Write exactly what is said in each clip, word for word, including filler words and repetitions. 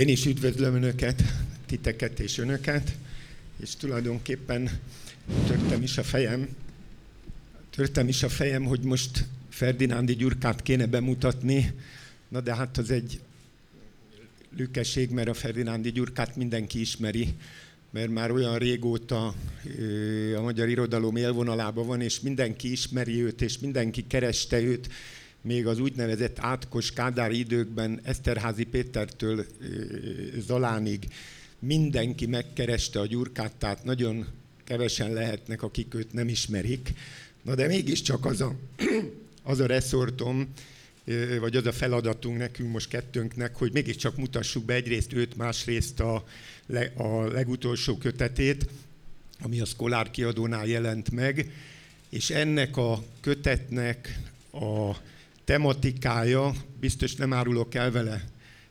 Én is üdvözlöm önöket, titeket és önöket, és tulajdonképpen törtem is a fejem, törtem is a fejem, hogy most Ferdinándi Gyurkát kéne bemutatni, na de hát az egy lükeség, mert a Ferdinándi Gyurkát mindenki ismeri, mert már olyan régóta a magyar irodalom élvonalában van, és mindenki ismeri őt, és mindenki kereste őt, még az úgynevezett átkos Kádár időkben Eszterházy Pétertől Zalánig mindenki megkereste a Gyurkát, tehát nagyon kevesen lehetnek, akik őt nem ismerik. Na de mégiscsak az a, az a reszortom, vagy az a feladatunk nekünk most kettőnknek, hogy mégiscsak mutassuk be egyrészt őt, másrészt a, a legutolsó kötetét, ami a Szkolár kiadónál jelent meg, és ennek a kötetnek a tematikája, biztos nem árulok el vele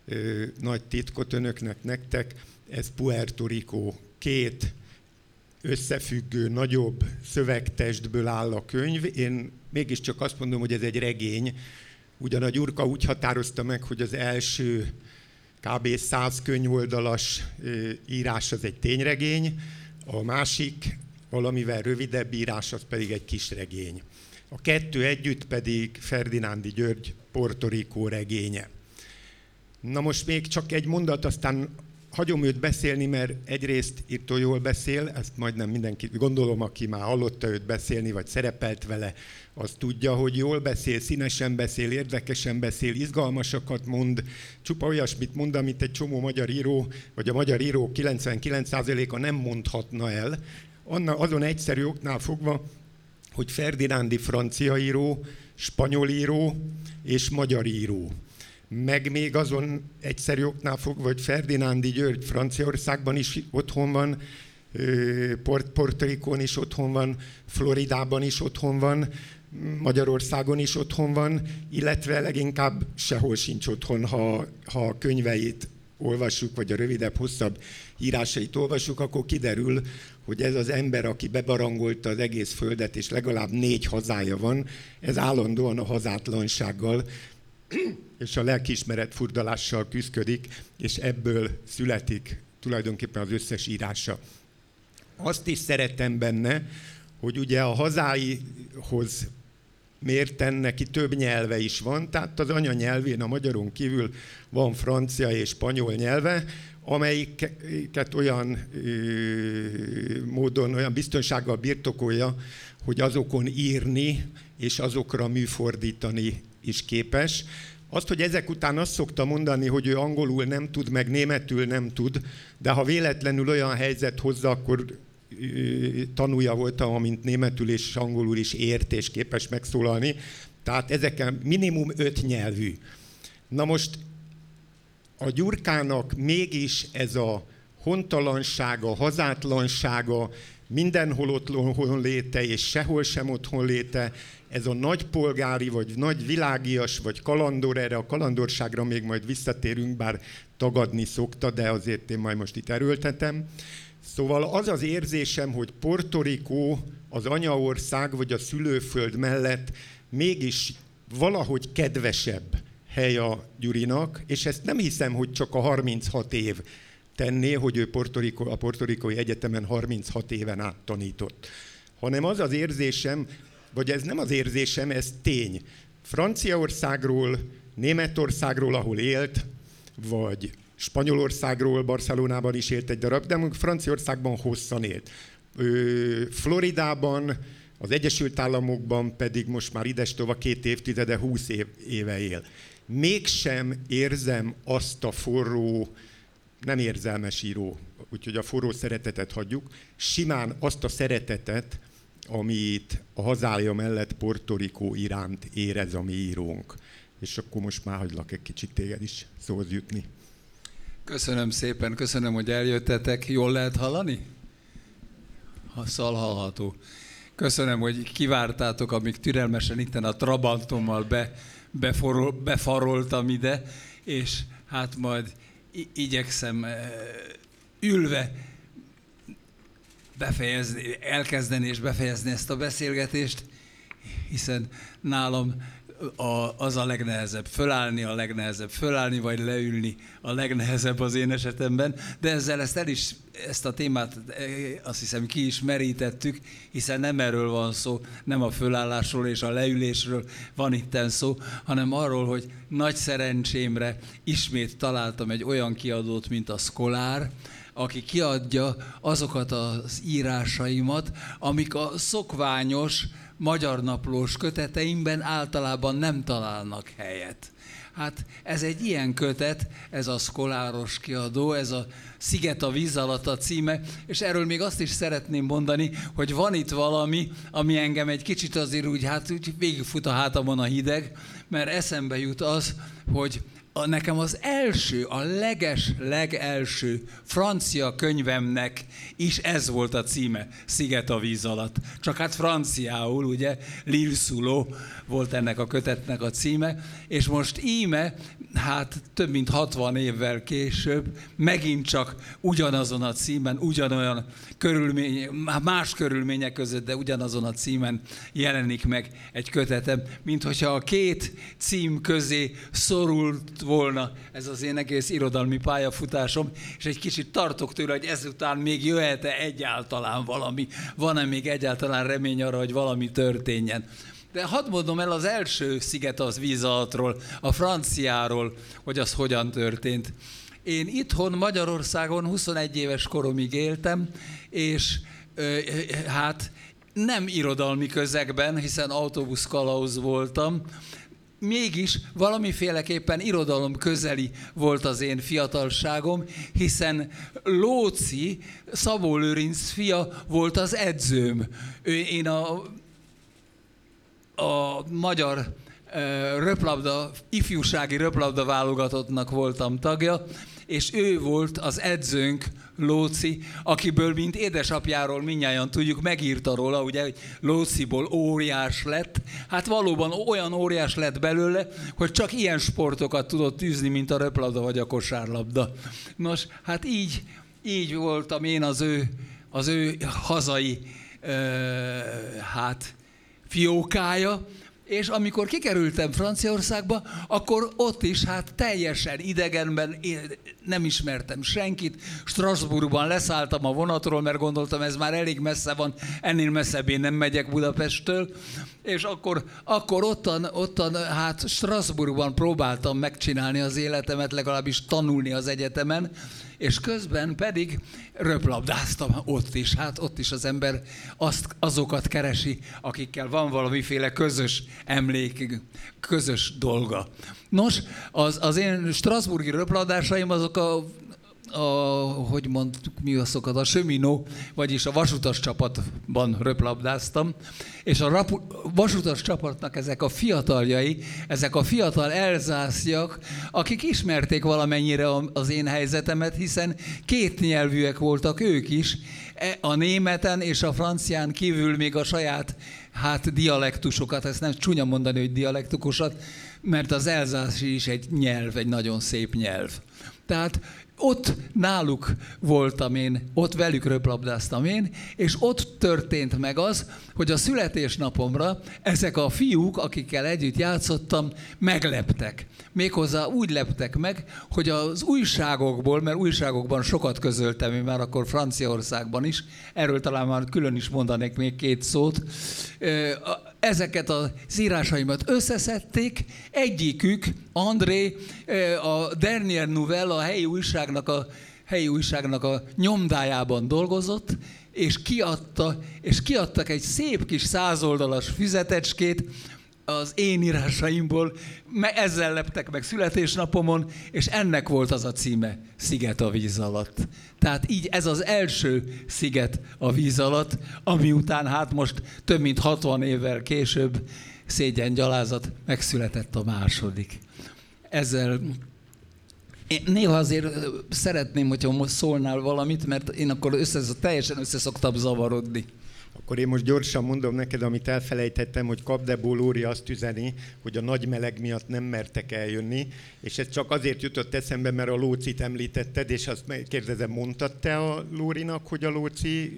ö, nagy titkot önöknek, nektek, ez Puerto Rico. Két összefüggő, nagyobb szövegtestből áll a könyv. Én mégiscsak azt mondom, hogy ez egy regény. Ugyan a Gyurka úgy határozta meg, hogy az első kb. száz könyvoldalas ö, írás az egy tényregény, a másik valamivel rövidebb írás az pedig egy kisregény. A kettő együtt pedig Ferdinándi György Puerto Rico regénye. Na most még csak egy mondat, aztán hagyom őt beszélni, mert egyrészt írtó jól beszél, ezt majdnem mindenki, gondolom, aki már hallotta őt beszélni, vagy szerepelt vele, az tudja, hogy jól beszél, színesen beszél, érdekesen beszél, izgalmasakat mond, csupa olyasmit mond, amit egy csomó magyar író, vagy a magyar író kilencvenkilenc százaléka nem mondhatna el, azon egyszerű oknál fogva, hogy Ferdinándi francia író, spanyol író és magyar író. Meg még azon egyszerű oknál fogva, hogy Ferdinándi György Franciaországban is otthon van, Puerto Ricón is otthon van, Floridában is otthon van, Magyarországon is otthon van, illetve leginkább sehol sincs otthon, ha, ha a könyveit olvassuk, vagy a rövidebb, hosszabb írásait olvassuk, akkor kiderül, hogy ez az ember, aki bebarangolta az egész földet, és legalább négy hazája van, ez állandóan a hazátlansággal és a lelkiismeret furdalással küzdködik, és ebből születik tulajdonképpen az összes írása. Azt is szeretem benne, hogy ugye a hazáihoz mérten neki több nyelve is van, tehát az anyanyelvén a magyaron kívül van francia és spanyol nyelve, amelyiket olyan ö, módon, olyan biztonsággal birtokolja, hogy azokon írni és azokra műfordítani is képes. Azt, hogy ezek után azt szokta mondani, hogy ő angolul nem tud, meg németül nem tud, de ha véletlenül olyan helyzet hozza, akkor tanulja voltam, amint németül és angolul is ért és képes megszólalni. Tehát ezeken minimum öt nyelvű. Na most a Gyurkának mégis ez a hontalansága, hazátlansága, mindenhol otthon léte és sehol sem otthon léte, ez a nagypolgári, vagy nagyvilágias, vagy kalandor, erre a kalandorságra még majd visszatérünk, bár tagadni szokta, de azért én majd most itt erőltetem. Szóval az az érzésem, hogy Puerto Rico, az anyaország vagy a szülőföld mellett mégis valahogy kedvesebb hely a Gyurinak, és ezt nem hiszem, hogy csak a harminchat év tenné, hogy ő Puerto Rico, a Puerto Ricói Egyetemen harminchat éven át tanított. Hanem az az érzésem, vagy ez nem az érzésem, ez tény. Franciaországról, Németországról, ahol élt, vagy Spanyolországról, Barcelonában is élt egy darab, de Franciaországban hosszan élt. Ö, Floridában, az Egyesült Államokban pedig most már idestova két évtizede, húsz év, éve él. Mégsem érzem azt a forró, nem érzelmes író, úgyhogy a forró szeretetet hagyjuk, simán azt a szeretetet, amit a hazája mellett Puerto Rico iránt érez a mi írónk. És akkor most már hagylak egy kicsit téged is szóhoz jutni. Köszönöm szépen, köszönöm, hogy eljöttetek. Jól lehet hallani? Szal hallható. Köszönöm, hogy kivártátok, amíg türelmesen itten a Trabantommal be, beforol, befaroltam ide, és hát majd igyekszem ülve befejezni, elkezdeni és befejezni ezt a beszélgetést, hiszen nálam a, az a legnehezebb fölállni, a legnehezebb fölállni, vagy leülni, a legnehezebb az én esetemben. De ezzel ezt el is, ezt a témát azt hiszem ki is merítettük, hiszen nem erről van szó, nem a fölállásról és a leülésről van itten szó, hanem arról, hogy nagy szerencsémre ismét találtam egy olyan kiadót, mint a Szkolár, aki kiadja azokat az írásaimat, amik a szokványos magyar naplós köteteimben általában nem találnak helyet. Hát ez egy ilyen kötet, ez a Szkoláros kiadó, ez a Sziget a víz alatt a címe, és erről még azt is szeretném mondani, hogy van itt valami, ami engem egy kicsit azért úgy, hát úgy végigfut a hátamon a hideg, mert eszembe jut az, hogy a, nekem az első, a leges, legelső francia könyvemnek is ez volt a címe, Sziget a víz alatt. Csak hát franciául, ugye, L'île sous l'eau volt ennek a kötetnek a címe, és most íme, hát több mint hatvan évvel később, megint csak ugyanazon a címen, ugyanolyan körülmény, más körülmények között, de ugyanazon a címen jelenik meg egy kötetem, mint hogyha a két cím közé szorult volna ez az én egész irodalmi pályafutásom, és egy kicsit tartok tőle, hogy ezután még jöhet-e egyáltalán valami, van-e még egyáltalán remény arra, hogy valami történjen. De hadd mondom el az első Sziget az víz alattról, a franciáról, hogy az hogyan történt. Én itthon Magyarországon huszonegy éves koromig éltem, és ö, hát nem irodalmi közegben, hiszen autóbuszkalauz voltam, mégis valamiféleképpen irodalom közeli volt az én fiatalságom, hiszen Lóci, Szabó Lőrinc fia volt az edzőm. Ő, én a... a magyar röplabda, ifjúsági röplabda válogatottnak voltam tagja, és ő volt az edzőnk, Lóci, akiből, mint édesapjáról mindnyájan tudjuk, megírta róla, ugye, hogy Lóciból óriás lett. Hát valóban olyan óriás lett belőle, hogy csak ilyen sportokat tudott tűzni, mint a röplabda vagy a kosárlabda. Nos, hát így, így voltam én az ő, az ő hazai, ö, hát... fiókája, és amikor kikerültem Franciaországba, akkor ott is hát teljesen idegenben, nem ismertem senkit, Strasbourgban leszálltam a vonatról, mert gondoltam, ez már elég messze van, ennél messzebb én nem megyek Budapesttől, és akkor, akkor ottan, ottan, hát Strasbourgban próbáltam megcsinálni az életemet, legalábbis tanulni az egyetemen, és közben pedig röplabdáztam ott is. Hát ott is az ember azt, azokat keresi, akikkel van valamiféle közös emlék, közös dolga. Nos, az, az én strasbourgi röplabdásaim azok a, a, hogy mondtuk mi azokat, a Söminó, vagyis a vasutas csapatban röplabdáztam, és a rapu, vasutas csapatnak ezek a fiataljai, ezek a fiatal elzásziak, akik ismerték valamennyire az én helyzetemet, hiszen kétnyelvűek voltak ők is, a németen és a francián kívül még a saját hát dialektusokat, ezt nem csúnya mondani, hogy dialektusokat, mert az elzászi is egy nyelv, egy nagyon szép nyelv. Tehát ott náluk voltam én, ott velük röplabdáztam én, és ott történt meg az, hogy a születésnapomra ezek a fiúk, akikkel együtt játszottam, megleptek. Méghozzá úgy leptek meg, hogy az újságokból, mert újságokban sokat közöltem én már akkor Franciaországban is, erről talán már külön is mondanék még két szót, ezeket az írásaimat összeszedték, egyikük, André, a Dernier Nouvelle, a helyi újságnak a, helyi újságnak a nyomdájában dolgozott, és kiadta, és kiadtak egy szép kis százoldalas füzetecskét az én írásaimból, ezzel leptek meg születésnapomon, és ennek volt az a címe, Sziget a víz alatt. Tehát így ez az első Sziget a víz alatt, ami után hát most több mint hatvan évvel később, szégyen gyalázat, megszületett a második. Ezzel én néha azért szeretném, hogyha most szólnál valamit, mert én akkor összesz, teljesen összeszoktam zavarodni. Akkor én most gyorsan mondom neked, amit elfelejtettem, hogy Kapdebó Lóri azt üzeni, hogy a nagy meleg miatt nem mertek eljönni, és ez csak azért jutott eszembe, mert a Lócit említetted, és azt kérdezem, mondtad te a Lórinak, hogy a Lóci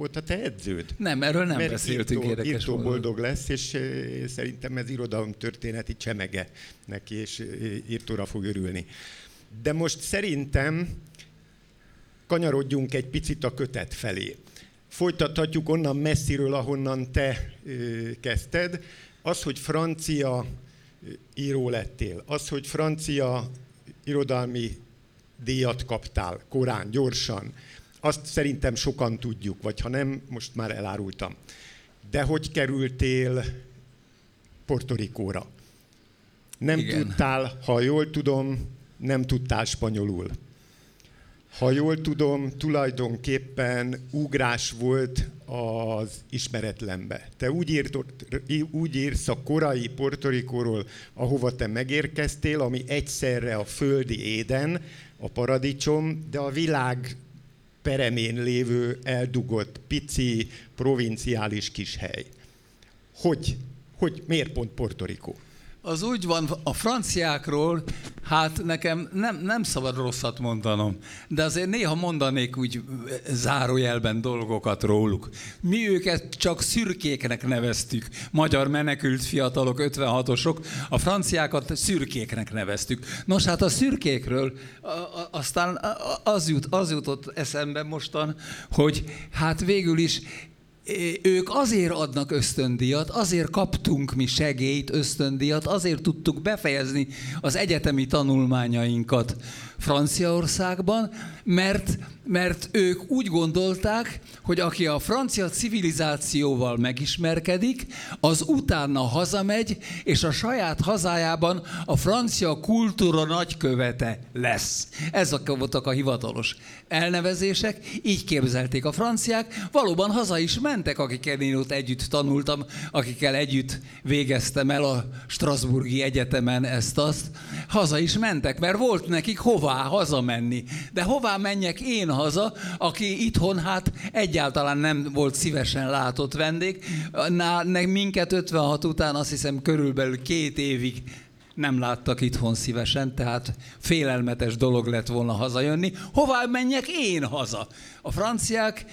volt a te edződ? Nem, erről nem Mert beszéltünk írtó, érdekes írtó boldog lesz, és szerintem ez irodalom történeti csemege neki, és írtóra fog örülni. De most szerintem kanyarodjunk egy picit a kötet felé. Folytathatjuk onnan messziről, ahonnan te kezdted. Az, hogy francia író lettél, az, hogy francia irodalmi díjat kaptál korán, gyorsan, azt szerintem sokan tudjuk, vagy ha nem, most már elárultam. De hogy kerültél Puerto Ricóra? Nem Igen. tudtál, ha jól tudom, nem tudtál spanyolul. Ha jól tudom, tulajdonképpen ugrás volt az ismeretlenbe. Te úgy, írt, úgy írsz a korai Puerto Ricóról, ahova te megérkeztél, ami egyszerre a földi éden, a paradicsom, de a világ peremén lévő eldugott, pici, provinciális kis hely. Hogy? Hogy? Miért pont Puerto Ricó? Az úgy van, a franciákról, hát nekem nem, nem szabad rosszat mondanom, de azért néha mondanék úgy zárójelben dolgokat róluk. Mi őket csak szürkéknek neveztük, magyar menekült fiatalok, ötvenhatosok, a franciákat szürkéknek neveztük. Nos, hát a szürkékről aztán az, jut, az jutott eszembe mostan, hogy hát végül is, ők azért adnak ösztöndíjat, azért kaptunk mi segélyt, ösztöndíjat, azért tudtuk befejezni az egyetemi tanulmányainkat Franciaországban, mert, mert ők úgy gondolták, hogy aki a francia civilizációval megismerkedik, az utána hazamegy, és a saját hazájában a francia kultúra nagykövete lesz. Ezek voltak a hivatalos elnevezések, így képzelték a franciák, valóban haza is mentek, akikkel én ott együtt tanultam, akikkel együtt végeztem el a Strasburgi Egyetemen ezt-azt, haza is mentek, mert volt nekik hova hazamenni. De hová menjek én haza, aki itthon hát egyáltalán nem volt szívesen látott vendég. Na, minket ötvenhat után azt hiszem körülbelül két évig nem láttak itthon szívesen, tehát félelmetes dolog lett volna hazajönni. Hová menjek én haza? A franciák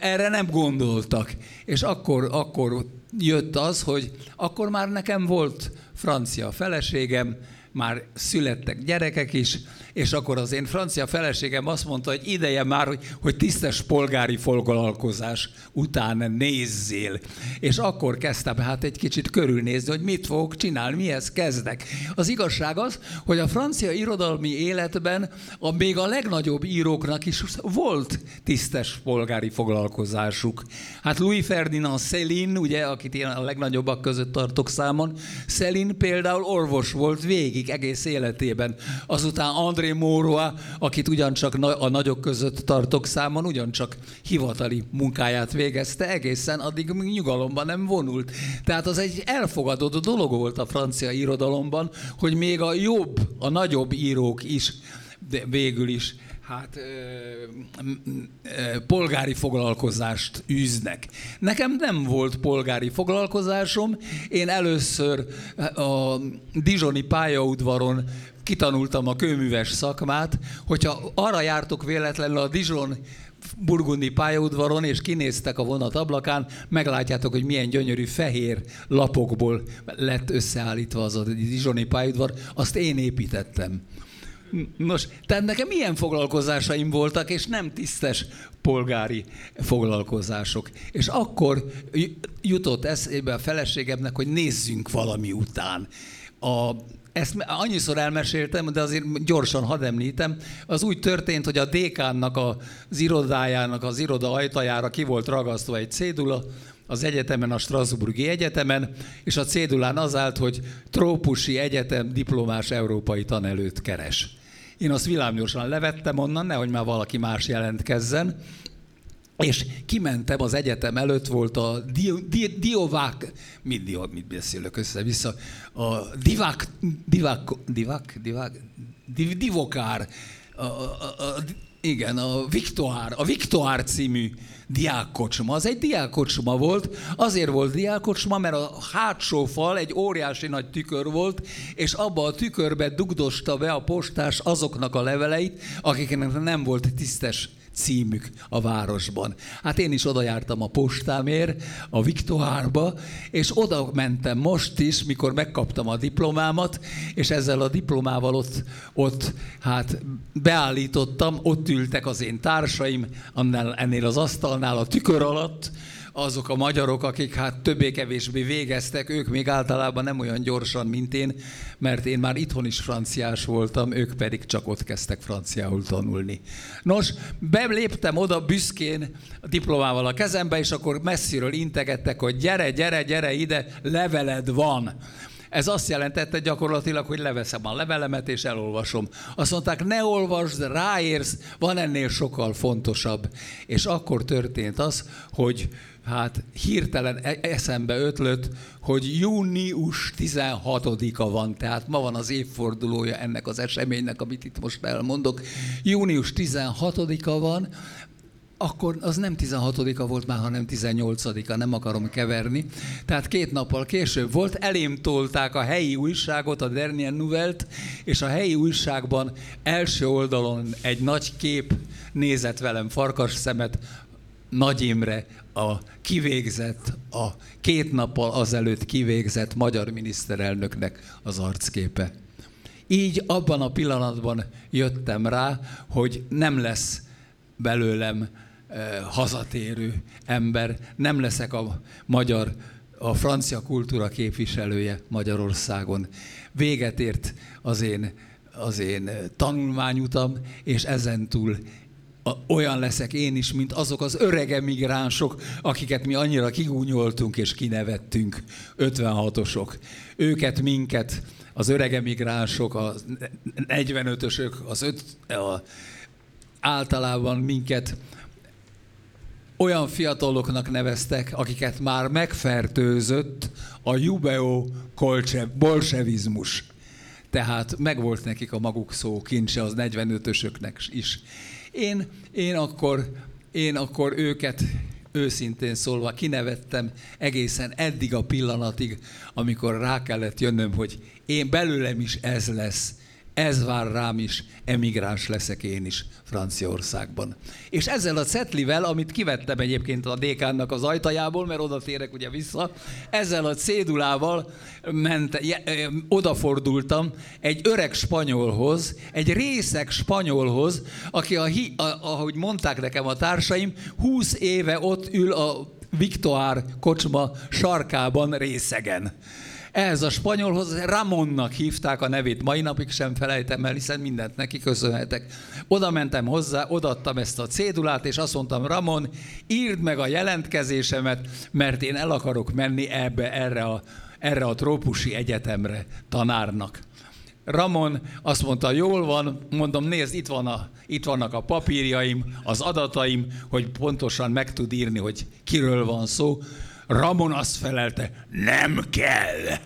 erre nem gondoltak. És akkor, akkor jött az, hogy akkor már nekem volt francia feleségem, már születtek gyerekek is, és akkor az én francia feleségem azt mondta, hogy ideje már, hogy, hogy tisztes polgári foglalkozás után nézzél. És akkor kezdtem hát egy kicsit körülnézni, hogy mit fogok csinálni, mihez kezdek. Az igazság az, hogy a francia irodalmi életben a még a legnagyobb íróknak is volt tisztes polgári foglalkozásuk. Hát Louis Ferdinand Céline, ugye, akit én a legnagyobbak között tartok számon, Céline például orvos volt végig egész életében. Azután André Móroa, akit ugyancsak a nagyok között tartok számon, ugyancsak hivatali munkáját végezte, egészen addig nyugalomban nem vonult. Tehát az egy elfogadott dolog volt a francia irodalomban, hogy még a jobb, a nagyobb írók is, de végül is, hát polgári foglalkozást űznek. Nekem nem volt polgári foglalkozásom, én először a dijoni pályaudvaron kitanultam a kőműves szakmát, hogyha arra jártok véletlenül a Dijon burgundi pályaudvaron, és kinéztek a vonat ablakán, meglátjátok, hogy milyen gyönyörű fehér lapokból lett összeállítva az a dijoni pályaudvar, azt én építettem. Nos, tehát nekem ilyen foglalkozásaim voltak, és nem tisztes polgári foglalkozások. És akkor jutott eszébe a feleségemnek, hogy nézzünk valami után. A Ezt annyiszor elmeséltem, de azért gyorsan hadd említem. Az úgy történt, hogy a dékánnak, az irodájának, az iroda ajtajára ki volt ragasztva egy cédula, az egyetemen, a Strasburgi Egyetemen, és a cédulán az állt, hogy trópusi egyetem diplomás európai tanelőt keres. Én azt villámgyorsan levettem onnan, nehogy már valaki más jelentkezzen, és kimentem, az egyetem előtt volt a Diovák, mit Diovák, mit beszélök össze-vissza, a Divák, Divák, Divák, Divák, div, Divokár, a, a, a, igen, a Viktoár, a Viktoár című diákkocsma. Az egy diákkocsma volt, azért volt diákkocsma, mert a hátsó fal egy óriási nagy tükör volt, és abba a tükörbe dugdosta be a postás azoknak a leveleit, akiknek nem volt tisztes címük a városban. Hát én is oda jártam a postámért, a Viktoárba, és oda mentem most is, mikor megkaptam a diplomámat, és ezzel a diplomával ott, ott hát beállítottam, ott ültek az én társaim, annál, ennél az asztalnál, a tükör alatt, azok a magyarok, akik hát többé-kevésbé végeztek, ők még általában nem olyan gyorsan, mint én, mert én már itthon is franciás voltam, ők pedig csak ott kezdtek franciául tanulni. Nos, beléptem oda büszkén a diplomával a kezembe, és akkor messziről integettek, hogy gyere, gyere, gyere ide, leveled van. Ez azt jelentette gyakorlatilag, hogy leveszem a levelemet és elolvasom. Azt mondták, ne olvasd, ráérsz, van ennél sokkal fontosabb. És akkor történt az, hogy hát hirtelen eszembe ötlött, hogy június tizenhatodika van, tehát ma van az évfordulója ennek az eseménynek, amit itt most elmondok. június tizenhatodika van, akkor az nem tizenhatodika volt már, hanem tizennyolcadika, nem akarom keverni. Tehát két nappal később volt, elém tolták a helyi újságot, a Dernier Nouvelle-t, és a helyi újságban első oldalon egy nagy kép nézett velem farkas szemet, Nagy Imre, a kivégzett, a két nappal azelőtt kivégzett magyar miniszterelnöknek az arcképe. Így abban a pillanatban jöttem rá, hogy nem lesz belőlem eh, hazatérő ember, nem leszek a magyar, a francia kultúra képviselője Magyarországon. Véget ért az én, az én tanulmányutam, és ezentúl olyan leszek én is, mint azok az öreg emigránsok, akiket mi annyira kigúnyoltunk és kinevettünk, ötvenhatosok. Őket, minket, az öreg emigránsok, a negyvenötösök, az öt, a, általában minket olyan fiataloknak neveztek, akiket már megfertőzött a jubeo bolsevizmus. Tehát megvolt nekik a maguk szó kincse az negyvenötösöknek is. Én, én, akkor, én akkor őket őszintén szólva kinevettem egészen eddig a pillanatig, amikor rá kellett jönnöm, hogy én belőlem is ez lesz, ez vár rám is, emigráns leszek én is Franciaországban. És ezzel a cetlivel, amit kivettem egyébként a dé ká-nak az ajtajából, mert oda térek ugye vissza, ezzel a cédulával ment, odafordultam egy öreg spanyolhoz, egy részeg spanyolhoz, aki, a, a, ahogy mondták nekem a társaim, húsz éve ott ül a Viktoár kocsma sarkában részegen. Ehhez a spanyolhoz Ramonnak hívták a nevét, mai napig sem felejtem el, hiszen mindent neki köszönhetek. Oda mentem hozzá, odaadtam ezt a cédulát, és azt mondtam, Ramon, írd meg a jelentkezésemet, mert én el akarok menni ebbe, erre a, erre a trópusi egyetemre tanárnak. Ramon azt mondta, jól van, mondom, nézd, itt, van a, itt vannak a papírjaim, az adataim, hogy pontosan meg tud írni, hogy kiről van szó. Ramon azt felelte, nem kell.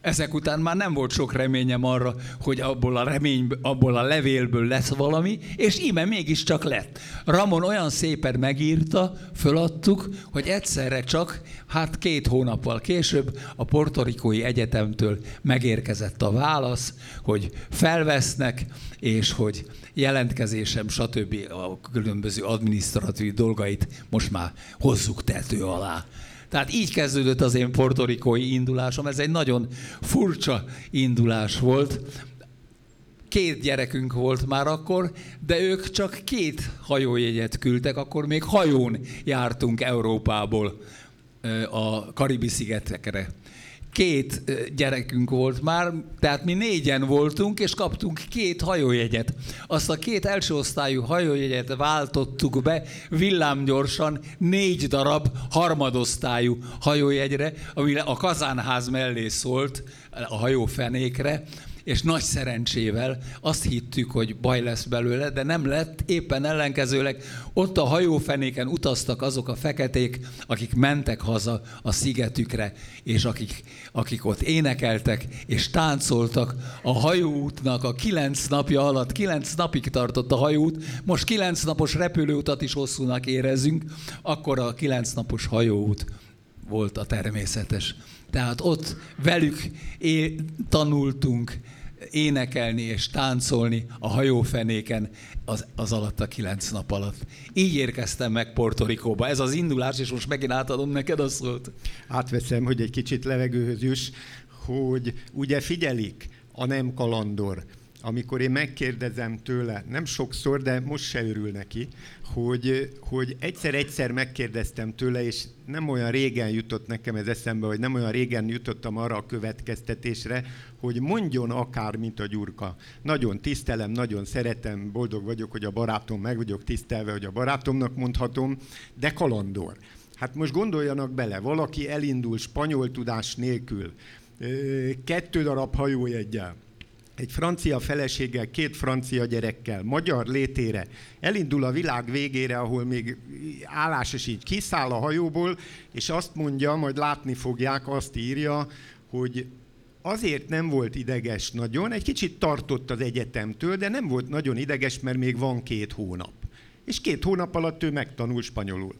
Ezek után már nem volt sok reményem arra, hogy abból a, reményből, abból a levélből lesz valami, és íme mégiscsak lett. Ramon olyan szépen megírta, föladtuk, hogy egyszerre csak, hát két hónappal később a Portorikói Egyetemtől megérkezett a válasz, hogy felvesznek, és hogy jelentkezésem, stb. A különböző adminisztratív dolgait most már hozzuk tető alá. Tehát így kezdődött az én portorikói indulásom. Ez egy nagyon furcsa indulás volt. Két gyerekünk volt már akkor, de ők csak két hajójegyet küldtek, akkor még hajón jártunk Európából a Karibi-szigetekre. Két gyerekünk volt már, tehát mi négyen voltunk, és kaptunk két hajójegyet. Azt a két első osztályú hajójegyet váltottuk be villámgyorsan négy darab harmadosztályú hajójegyre, ami a Kazánház mellé szólt, a hajófenékre, és nagy szerencsével azt hittük, hogy baj lesz belőle, de nem lett, éppen ellenkezőleg ott a hajófenéken utaztak azok a feketék, akik mentek haza a szigetükre, és akik, akik ott énekeltek és táncoltak. A hajóútnak a kilenc napja alatt, kilenc napig tartott a hajóút, most kilenc napos repülőutat is hosszúnak érezzünk, akkor a kilenc napos hajóút volt a természetes. Tehát ott velük é- tanultunk, énekelni és táncolni a hajófenéken az, az alatt a kilenc nap alatt. Így érkeztem meg Puerto Ricóba. Ez az indulás, és most megint átadom neked a szót. Átveszem, hogy egy kicsit levegőhöz juss, hogy ugye figyelik a nem kalandor, amikor én megkérdezem tőle, nem sokszor, de most se örül neki, hogy, hogy egyszer-egyszer megkérdeztem tőle, és nem olyan régen jutott nekem ez eszembe, vagy nem olyan régen jutottam arra a következtetésre, hogy mondjon akár, mint a Gyurka. Nagyon tisztelem, nagyon szeretem, boldog vagyok, hogy a barátom, meg vagyok tisztelve, hogy a barátomnak mondhatom, de kalandor. Hát most gondoljanak bele, valaki elindul spanyol tudás nélkül, kettő darab hajójeggyel, egy francia feleséggel, két francia gyerekkel, magyar létére, elindul a világ végére, ahol még állása sincs, kiszáll a hajóból, és azt mondja, majd látni fogják, azt írja, hogy azért nem volt ideges nagyon, egy kicsit tartott az egyetemtől, de nem volt nagyon ideges, mert még van két hónap. És két hónap alatt ő megtanul spanyolul.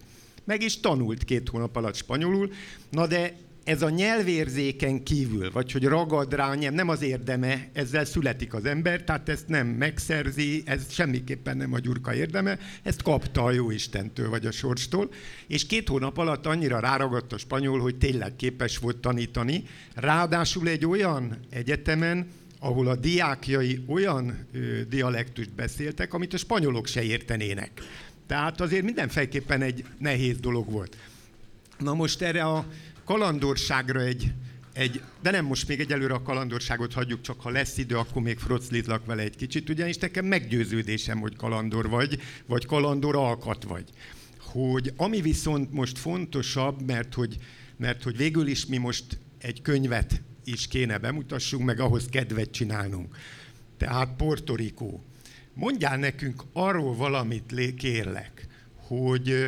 Meg is tanult két hónap alatt spanyolul, na de... ez a nyelvérzéken kívül, vagy hogy ragad rá, nem az érdeme, ezzel születik az ember, tehát ezt nem megszerzi, ez semmiképpen nem a Gyurka érdeme, ezt kapta a Jóistentől vagy a sorstól, és két hónap alatt annyira ráragadt a spanyol, hogy tényleg képes volt tanítani, ráadásul egy olyan egyetemen, ahol a diákjai olyan ö, dialektust beszéltek, amit a spanyolok se értenének. Tehát azért mindenféleképpen egy nehéz dolog volt. Na most erre a kalandorságra egy, egy, de nem most még egyelőre a kalandorságot hagyjuk, csak ha lesz idő, akkor még froclítlak vele egy kicsit, ugyanis nekem meggyőződésem, hogy kalandor vagy, vagy kalandor alkat vagy. Hogy ami viszont most fontosabb, mert hogy, mert hogy végül is mi most egy könyvet is kéne bemutassunk, meg ahhoz kedvet csinálnunk. Tehát Puerto Rico. Mondjál nekünk arról valamit, lé, kérlek, hogy...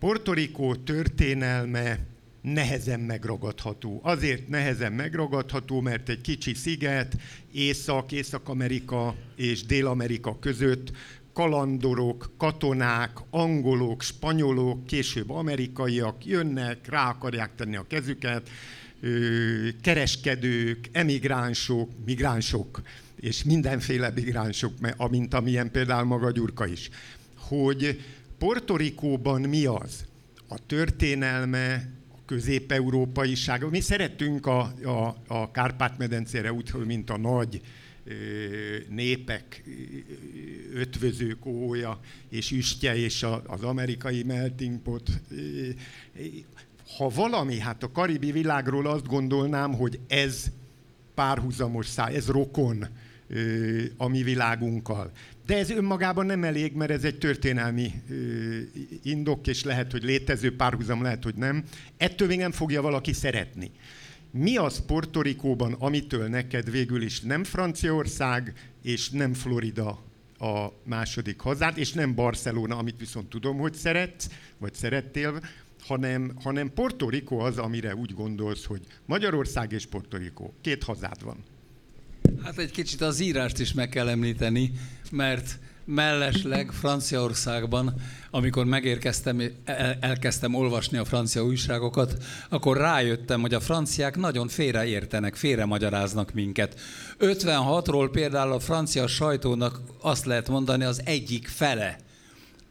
Puerto Rico történelme nehezen megragadható. Azért nehezen megragadható, mert egy kicsi sziget, Észak, Észak-Amerika és Dél-Amerika között kalandorok, katonák, angolok, spanyolok, később amerikaiak jönnek, rá akarják tenni a kezüket, kereskedők, emigránsok, migránsok, és mindenféle migránsok, mint amilyen például maga Gyurka is, hogy... Puerto Ricóban mi az? A történelme, a közép-európaiság. Mi szeretünk a, a, a Kárpát-medencére úgy, mint a nagy ö, népek ö, ötvöző kója és üstje, és a, az amerikai melting pot. Ha valami, hát a karibi világról azt gondolnám, hogy ez párhuzamos száll, ez rokon ö, a mi világunkkal. De ez önmagában nem elég, mert ez egy történelmi indok, és lehet, hogy létező párhuzam, lehet, hogy nem. Ettől még nem fogja valaki szeretni. Mi az Puerto Ricóban, amitől neked végül is nem Franciaország, és nem Florida a második hazád, és nem Barcelona, amit viszont tudom, hogy szeretsz, vagy szerettél, hanem, hanem Puerto Rico az, amire úgy gondolsz, hogy Magyarország és Puerto Rico. Két hazád van. Hát egy kicsit az írást is meg kell említeni, mert mellesleg Franciaországban, amikor megérkeztem, elkezdtem olvasni a francia újságokat, akkor rájöttem, hogy a franciák nagyon félreértenek, félremagyaráznak minket. ötvenhatról például a francia sajtónak azt lehet mondani, az egyik fele,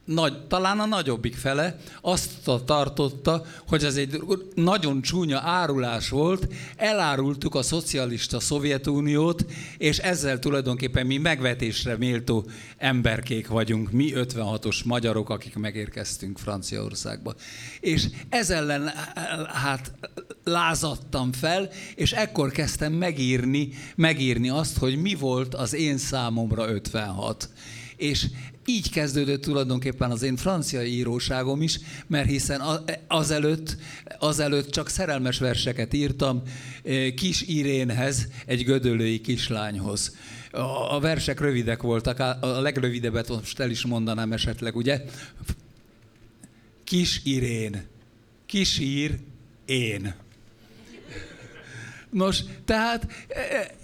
Nagy, talán a nagyobbik fele azt tartotta, hogy ez egy nagyon csúnya árulás volt, elárultuk a szocialista Szovjetuniót, és ezzel tulajdonképpen mi megvetésre méltó emberkék vagyunk, mi ötvenhatos magyarok, akik megérkeztünk Franciaországba. És ez ellen hát lázadtam fel, és ekkor kezdtem megírni, megírni azt, hogy mi volt az én számomra ötvenhat. És így kezdődött tulajdonképpen az én francia íróságom is, mert hiszen azelőtt, azelőtt csak szerelmes verseket írtam Kis Irénhez, egy gödöllői kislányhoz. A versek rövidek voltak, a legrövidebbet most el is mondanám esetleg, ugye? Kis Irén, kis ír, én. Nos, tehát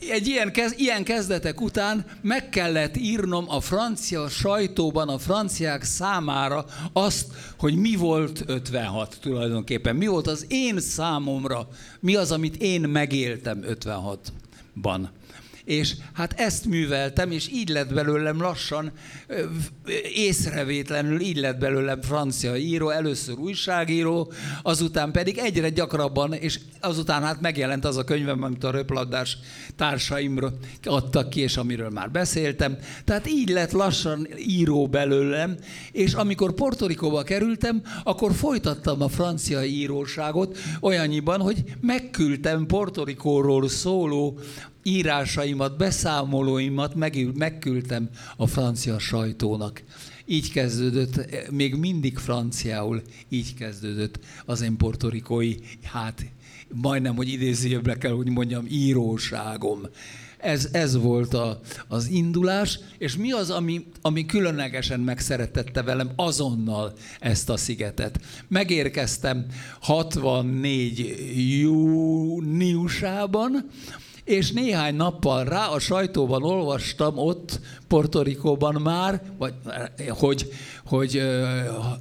egy ilyen, kez, ilyen kezdetek után meg kellett írnom a francia sajtóban, a franciák számára azt, hogy mi volt ötvenhat tulajdonképpen. Mi volt az én számomra, mi az, amit én megéltem ötvenhatban. És hát ezt műveltem, és így lett belőlem lassan, észrevétlenül így lett belőlem francia író, először újságíró, azután pedig egyre gyakrabban, és azután hát megjelent az a könyvem, amit a röplabdás társaimra adtak ki, és amiről már beszéltem. Tehát így lett lassan író belőlem, és amikor Puerto Ricóba kerültem, akkor folytattam a francia íróságot olyannyiban, hogy megküldtem Puerto Ricóról szóló írásaimat, beszámolóimat meg, megküldtem a francia sajtónak. Így kezdődött, még mindig franciául így kezdődött az én portorikói, hát majdnem, hogy idézőjelbe kell, hogy mondjam, íróságom. Ez, ez volt a, az indulás, és mi az, ami, ami különlegesen megszeretette velem azonnal ezt a szigetet. Megérkeztem hatvannégy júniusában, és néhány nappal rá a sajtóban olvastam ott, Puerto Ricóban már, vagy, hogy, hogy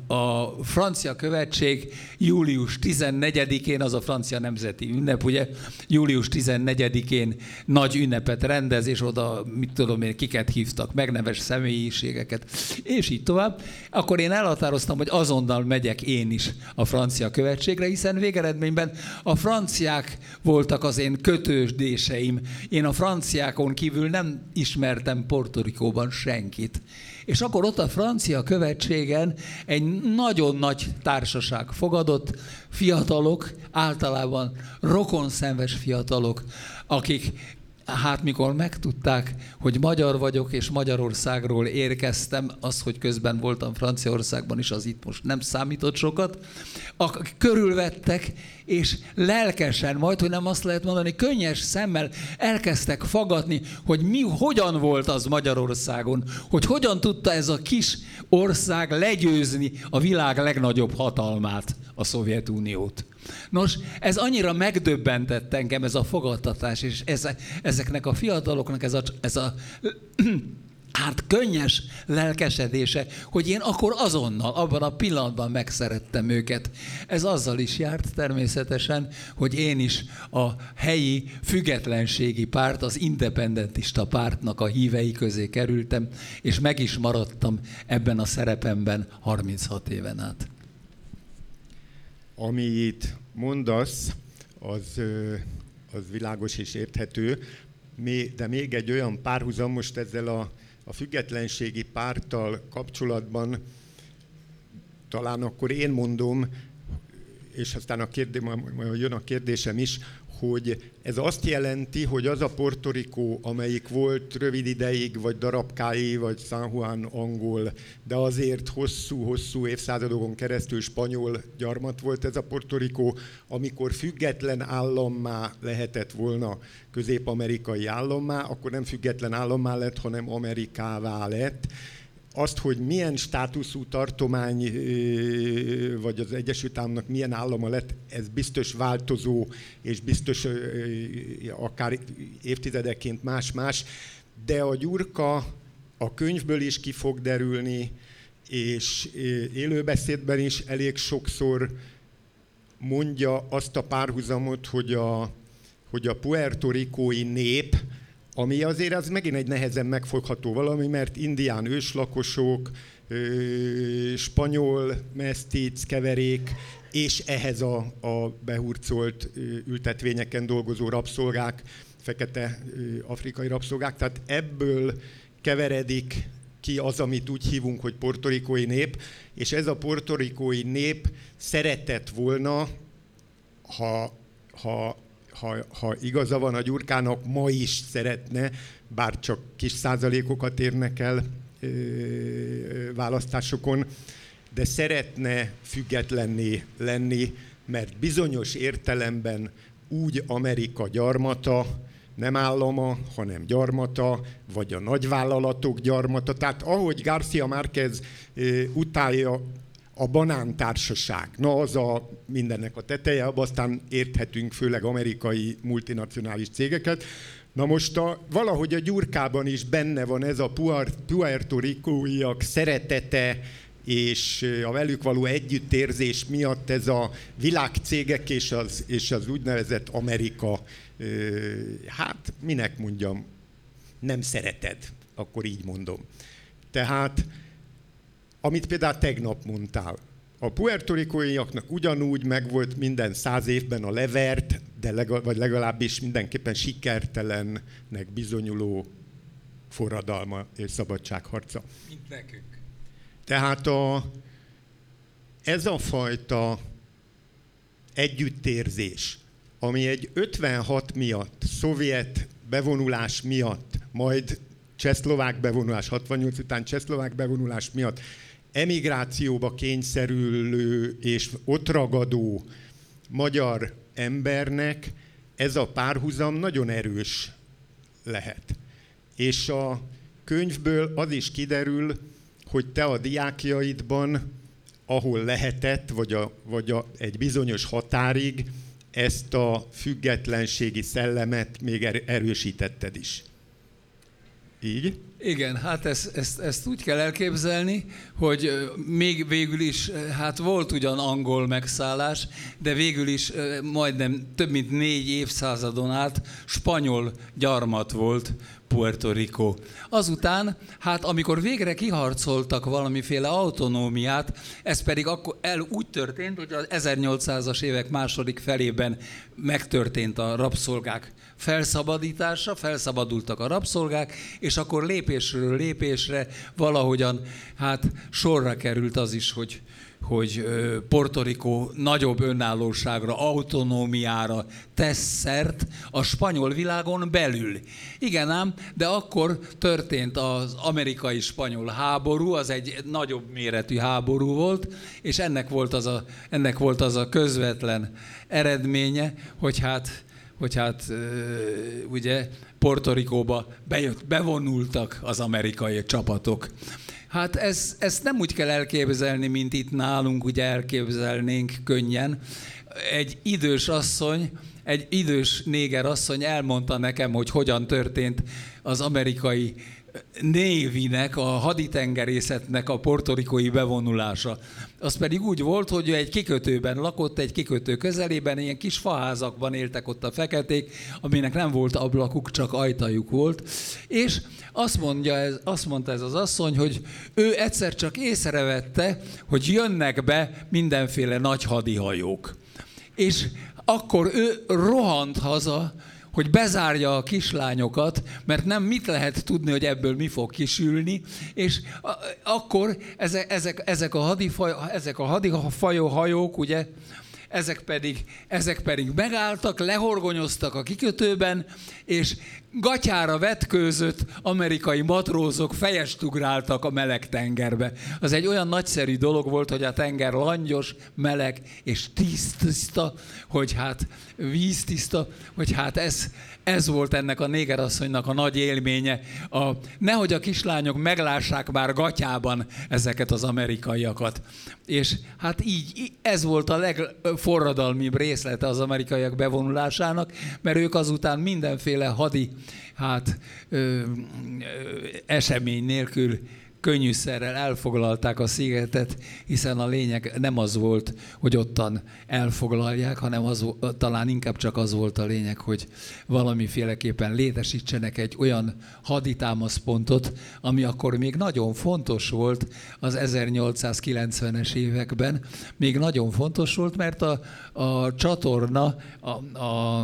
a francia követség július tizennegyedikén, az a francia nemzeti ünnep, ugye, július tizennegyedikén nagy ünnepet rendez, és oda, mit tudom én, kiket hívtak, megneves személyiségeket, és így tovább. Akkor én elhatároztam, hogy azonnal megyek én is a francia követségre, hiszen végeredményben a franciák voltak az én kötődéseim. Én a franciákon kívül nem ismertem Puerto Ricóban senkit. És akkor ott a francia követségen egy nagyon nagy társaság fogadott, fiatalok, általában rokonszenves fiatalok, akik hát mikor megtudták, hogy magyar vagyok, és Magyarországról érkeztem, az, hogy közben voltam Franciaországban is, az itt most nem számított sokat, akik körülvettek, és lelkesen, majd, hogy nem azt lehet mondani, könnyes szemmel elkezdtek faggatni, hogy mi, hogyan volt az Magyarországon, hogy hogyan tudta ez a kis ország legyőzni a világ legnagyobb hatalmát, a Szovjetuniót. Nos, ez annyira megdöbbentett engem, ez a fogadtatás, és ez, ezeknek a fiataloknak ez a, ez a hát könnyes lelkesedése, hogy én akkor azonnal, abban a pillanatban megszerettem őket. Ez azzal is járt természetesen, hogy én is a helyi függetlenségi párt, az independentista pártnak a hívei közé kerültem, és meg is maradtam ebben a szerepemben harminchat éven át. Ami itt mondasz, az, az világos és érthető, de még egy olyan párhuzam most ezzel a, a függetlenségi párttal kapcsolatban, talán akkor én mondom, és aztán a kérdés, majd jön a kérdésem is, hogy ez azt jelenti, hogy az a Puerto Rico, amelyik volt rövid ideig, vagy darabkái, vagy San Juan angol, de azért hosszú-hosszú évszázadokon keresztül spanyol gyarmat volt ez a Puerto Rico, amikor független állammá lehetett volna, közép-amerikai állammá, akkor nem független állammá lett, hanem Amerikává lett. Azt, hogy milyen státuszú tartomány, vagy az Egyesült Államoknak milyen állama lett, ez biztos változó, és biztos akár évtizedeként más-más, de a gyurka a könyvből is ki fog derülni, és élőbeszédben is elég sokszor mondja azt a párhuzamot, hogy a, hogy a puertorikói nép, ami azért az megint egy nehezen megfogható valami, mert indián őslakosok, spanyol mesztic keverék, és ehhez a, a behurcolt ültetvényeken dolgozó rabszolgák, fekete afrikai rabszolgák, tehát ebből keveredik ki az, amit úgy hívunk, hogy portorikói nép, és ez a portorikói nép szeretett volna, ha... ha Ha, ha igaza van a Gyurkának, ma is szeretne, bár csak kis százalékokat érnek el ö, választásokon, de szeretne függetlenné lenni, mert bizonyos értelemben úgy Amerika gyarmata, nem állama, hanem gyarmata, vagy a nagyvállalatok gyarmata. Tehát ahogy García Márquez ö, utálja a banántársaság, na az a mindennek a teteje, abban aztán érthetünk főleg amerikai multinacionális cégeket. Na most a, valahogy a Gyurkában is benne van ez a puertorikóiak szeretete, és a velük való együttérzés miatt ez a világcégek és az, és az úgynevezett Amerika, hát minek mondjam, nem szereted, akkor így mondom. Tehát, amit például tegnap mondtál, a puertorikóiaknak ugyanúgy megvolt minden száz évben a levert, de legal- vagy legalábbis mindenképpen sikertelennek bizonyuló forradalma és szabadságharca. Mint nekünk. Tehát a, ez a fajta együttérzés, ami egy ötvenhat miatt, szovjet bevonulás miatt, majd csehszlovák bevonulás, hatvannyolc után csehszlovák bevonulás miatt emigrációba kényszerülő és ott ragadó magyar embernek ez a párhuzam nagyon erős lehet. És a könyvből az is kiderül, hogy te a diákjaidban, ahol lehetett, vagy, a, vagy a, egy bizonyos határig ezt a függetlenségi szellemet még erősítetted is. Így? Igen, hát ezt, ezt, ezt úgy kell elképzelni, hogy még végül is, hát volt ugyan angol megszállás, de végül is majdnem több mint négy évszázadon át spanyol gyarmat volt Puerto Rico. Azután, hát amikor végre kiharcoltak valamiféle autonómiát, ez pedig akkor el úgy történt, hogy az ezernyolcszázas évek második felében megtörtént a rabszolgák felszabadítása, felszabadultak a rabszolgák, és akkor lépésről lépésre valahogyan hát sorra került az is, hogy, hogy Puerto Rico nagyobb önállóságra, autonómiára tesz szert a spanyol világon belül. Igen ám, de akkor történt az amerikai-spanyol háború, az egy nagyobb méretű háború volt, és ennek volt az a, ennek volt az a közvetlen eredménye, hogy hát hogy hát ugye Puerto Ricóba bejött, bevonultak az amerikai csapatok. Hát ez, ezt nem úgy kell elképzelni, mint itt nálunk, ugye elképzelnénk könnyen. Egy idős asszony, egy idős néger asszony elmondta nekem, hogy hogyan történt az amerikai névinek, a haditengerészetnek a portorikói bevonulása. Az pedig úgy volt, hogy egy kikötőben lakott, egy kikötő közelében, ilyen kis faházakban éltek ott a feketék, aminek nem volt ablakuk, csak ajtajuk volt. És azt, mondja ez, azt mondta ez az asszony, hogy ő egyszer csak észrevette, hogy jönnek be mindenféle nagy hadihajók. És akkor ő rohant haza, hogy bezárja a kislányokat, mert nem mit lehet tudni, hogy ebből mi fog kisülni, és akkor ezek, ezek, ezek a hadifaj, ezek a hadihajók, ugye, ezek pedig, ezek pedig megálltak, lehorgonyoztak a kikötőben, és gatyára vetkőzött amerikai matrózok fejest ugráltak a meleg tengerbe. Az egy olyan nagyszerű dolog volt, hogy a tenger langyos, meleg és tiszta, hogy hát víztiszta, hogy hát ez, ez volt ennek a négerasszonynak a nagy élménye. A, nehogy a kislányok meglássák már gatyában ezeket az amerikaiakat. És hát így ez volt a legforradalmibb részlete az amerikaiak bevonulásának, mert ők azután mindenféle hadi hát ö, ö, esemény nélkül könnyűszerrel elfoglalták a szigetet, hiszen a lényeg nem az volt, hogy ottan elfoglalják, hanem az, talán inkább csak az volt a lényeg, hogy valamiféleképpen létesítsenek egy olyan haditámaszpontot, ami akkor még nagyon fontos volt az ezernyolcszázkilencvenes években. Még nagyon fontos volt, mert a, a csatorna, a, a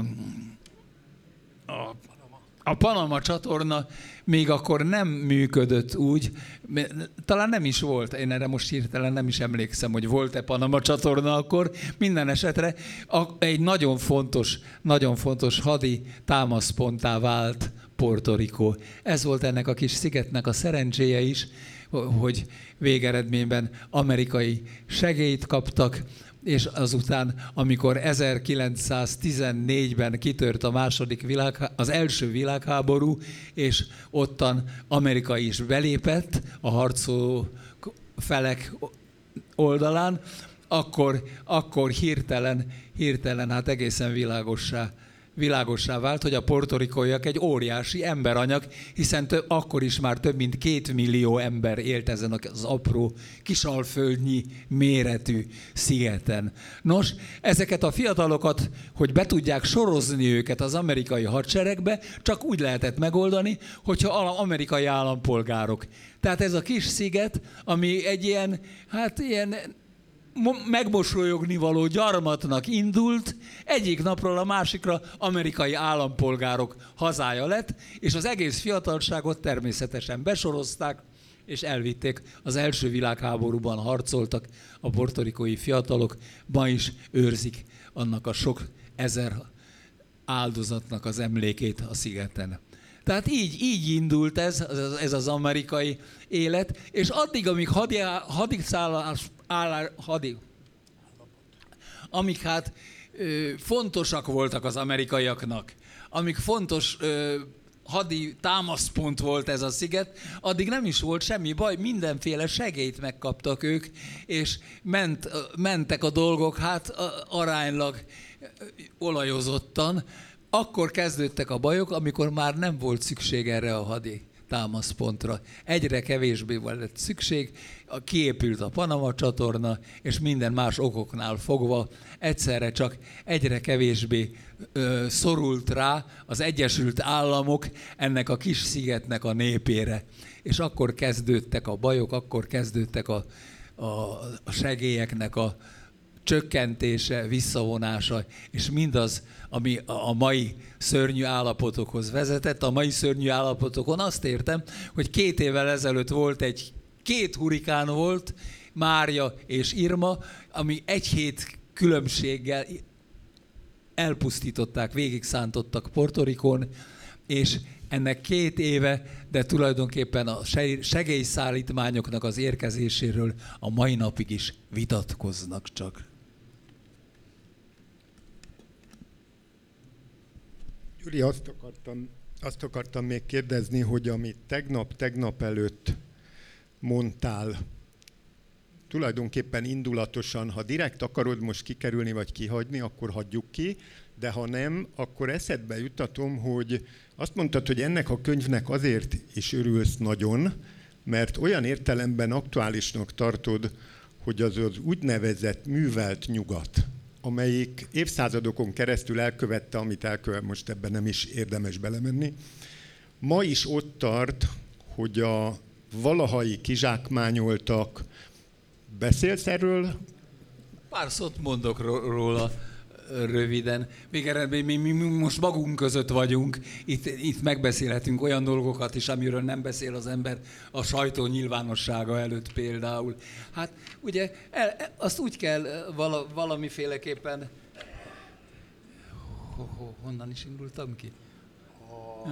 A Panama. a Panama csatorna még akkor nem működött úgy, talán nem is volt, én erre most hirtelen nem is emlékszem, hogy volt-e Panama csatorna akkor, minden esetre egy nagyon fontos, nagyon fontos hadi támaszponttá vált Puerto Rico. Ez volt ennek a kis szigetnek a szerencséje is, hogy végeredményben amerikai segélyt kaptak, és azután, amikor ezerkilencszáztizennégyben kitört a második világ, az első világháború, és ottan Amerika is belépett a harcoló felek oldalán, akkor, akkor hirtelen, hirtelen, hát egészen világossá világossá vált, hogy a portorikóiak egy óriási emberanyag, hiszen több, akkor is már több mint két millió ember élt ezen az apró, kisalföldnyi méretű szigeten. Nos, ezeket a fiatalokat, hogy be tudják sorozni őket az amerikai hadseregbe, csak úgy lehetett megoldani, hogyha amerikai állampolgárok. Tehát ez a kis sziget, ami egy ilyen, hát ilyen, megmosolyogni való gyarmatnak indult, egyik napról a másikra amerikai állampolgárok hazája lett, és az egész fiatalságot természetesen besorozták, és elvitték. Az első világháborúban harcoltak a portorikói fiatalok, ma is őrzik annak a sok ezer áldozatnak az emlékét a szigeten. Tehát így, így indult ez, ez az amerikai élet, és addig, amíg hadiszállás Állár, hadi, amik hát ö, fontosak voltak az amerikaiaknak, amik fontos ö, hadi támaszpont volt ez a sziget, addig nem is volt semmi baj, mindenféle segélyt megkaptak ők, és ment, mentek a dolgok hát aránylag olajozottan. Akkor kezdődtek a bajok, amikor már nem volt szükség erre a hadi támaszpontra. Egyre kevésbé volt szükség, kiépült a Panama csatorna, és minden más okoknál fogva egyszerre csak egyre kevésbé ö, szorult rá az Egyesült Államok ennek a kis szigetnek a népére. És akkor kezdődtek a bajok, akkor kezdődtek a, a segélyeknek a csökkentése, visszavonása, és mindaz, ami a mai szörnyű állapotokhoz vezetett. A mai szörnyű állapotokon azt értem, hogy két évvel ezelőtt volt egy, két hurikán volt, Mária és Irma, ami egy hét különbséggel elpusztították, végigszántottak Portorikón, és ennek két éve, de tulajdonképpen a segélyszállítmányoknak az érkezéséről a mai napig is vitatkoznak csak. Gyuri, azt akartam, azt akartam még kérdezni, hogy amit tegnap, tegnap előtt mondtál, tulajdonképpen indulatosan, ha direkt akarod most kikerülni vagy kihagyni, akkor hagyjuk ki, de ha nem, akkor eszedbe jutatom, hogy azt mondtad, hogy ennek a könyvnek azért is örülsz nagyon, mert olyan értelemben aktuálisnak tartod, hogy az az úgynevezett művelt nyugat, amelyik évszázadokon keresztül elkövette, amit elkövet, most ebben nem is érdemes belemenni. Ma is ott tart, hogy a valahai kizsákmányoltak. Beszélsz erről? Pár szót mondok róla röviden. Végeredmény mi, mi, mi most magunk között vagyunk, itt, itt megbeszélhetünk olyan dolgokat is, amiről nem beszél az ember a sajtó nyilvánossága előtt például. Hát ugye el, azt úgy kell vala, valamiféleképpen... Ho, ho, honnan is indultam ki? Ha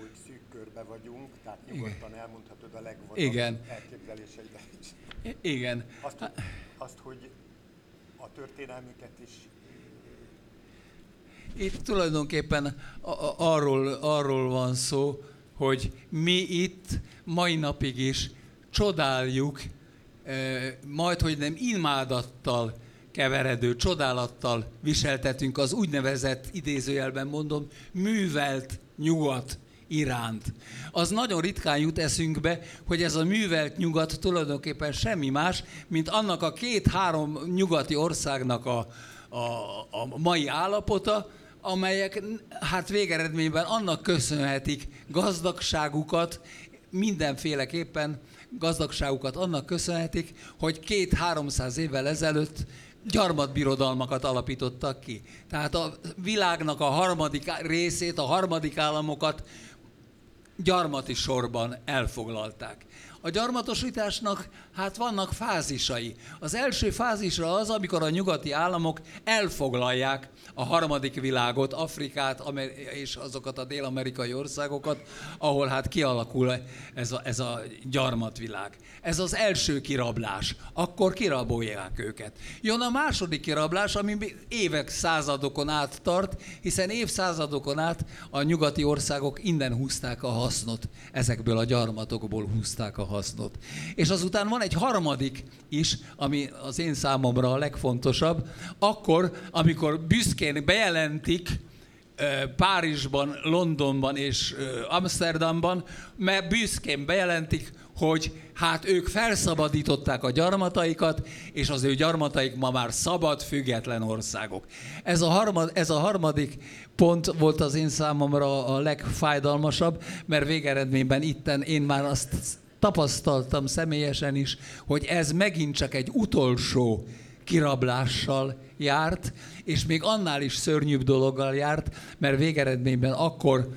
úgy szűk körbe vagyunk, tehát nyugodtan igen, elmondhatod a legvadabb elképzeléseidet is. Igen. Azt, azt, hogy a történelmüket is... Itt tulajdonképpen arról, arról van szó, hogy mi itt mai napig is csodáljuk, majd hogy nem imádattal keveredő, csodálattal viseltetünk az úgynevezett, idézőjelben mondom, művelt nyugat iránt. Az nagyon ritkán jut eszünkbe, hogy ez a művelt nyugat tulajdonképpen semmi más, mint annak a két-három nyugati országnak a, a, a mai állapota, amelyek hát végeredményben annak köszönhetik gazdagságukat, mindenféleképpen gazdagságukat annak köszönhetik, hogy két-háromszáz évvel ezelőtt gyarmatbirodalmakat alapítottak ki. Tehát a világnak a harmadik részét, a harmadik államokat gyarmati sorban elfoglalták. A gyarmatosításnak hát vannak fázisai. Az első fázisra az, amikor a nyugati államok elfoglalják a harmadik világot, Afrikát és azokat a dél-amerikai országokat, ahol hát kialakul ez a, ez a gyarmatvilág. Ez az első kirablás. Akkor kirabolják őket. Jön a második kirablás, ami évek, századokon át tart, hiszen évszázadokon át a nyugati országok innen húzták a hasznot. Ezekből a gyarmatokból húzták a hasznot. És azután van egy harmadik is, ami az én számomra a legfontosabb, akkor, amikor büszkén bejelentik Párizsban, Londonban és Amsterdamban, mert büszkén bejelentik, hogy hát ők felszabadították a gyarmataikat, és az ő gyarmataik ma már szabad, független országok. Ez a, harmad, ez a harmadik pont volt az én számomra a legfájdalmasabb, mert végeredményben itten én már azt tapasztaltam személyesen is, hogy ez megint csak egy utolsó kirablással járt, és még annál is szörnyűbb dologgal járt, mert végeredményben akkor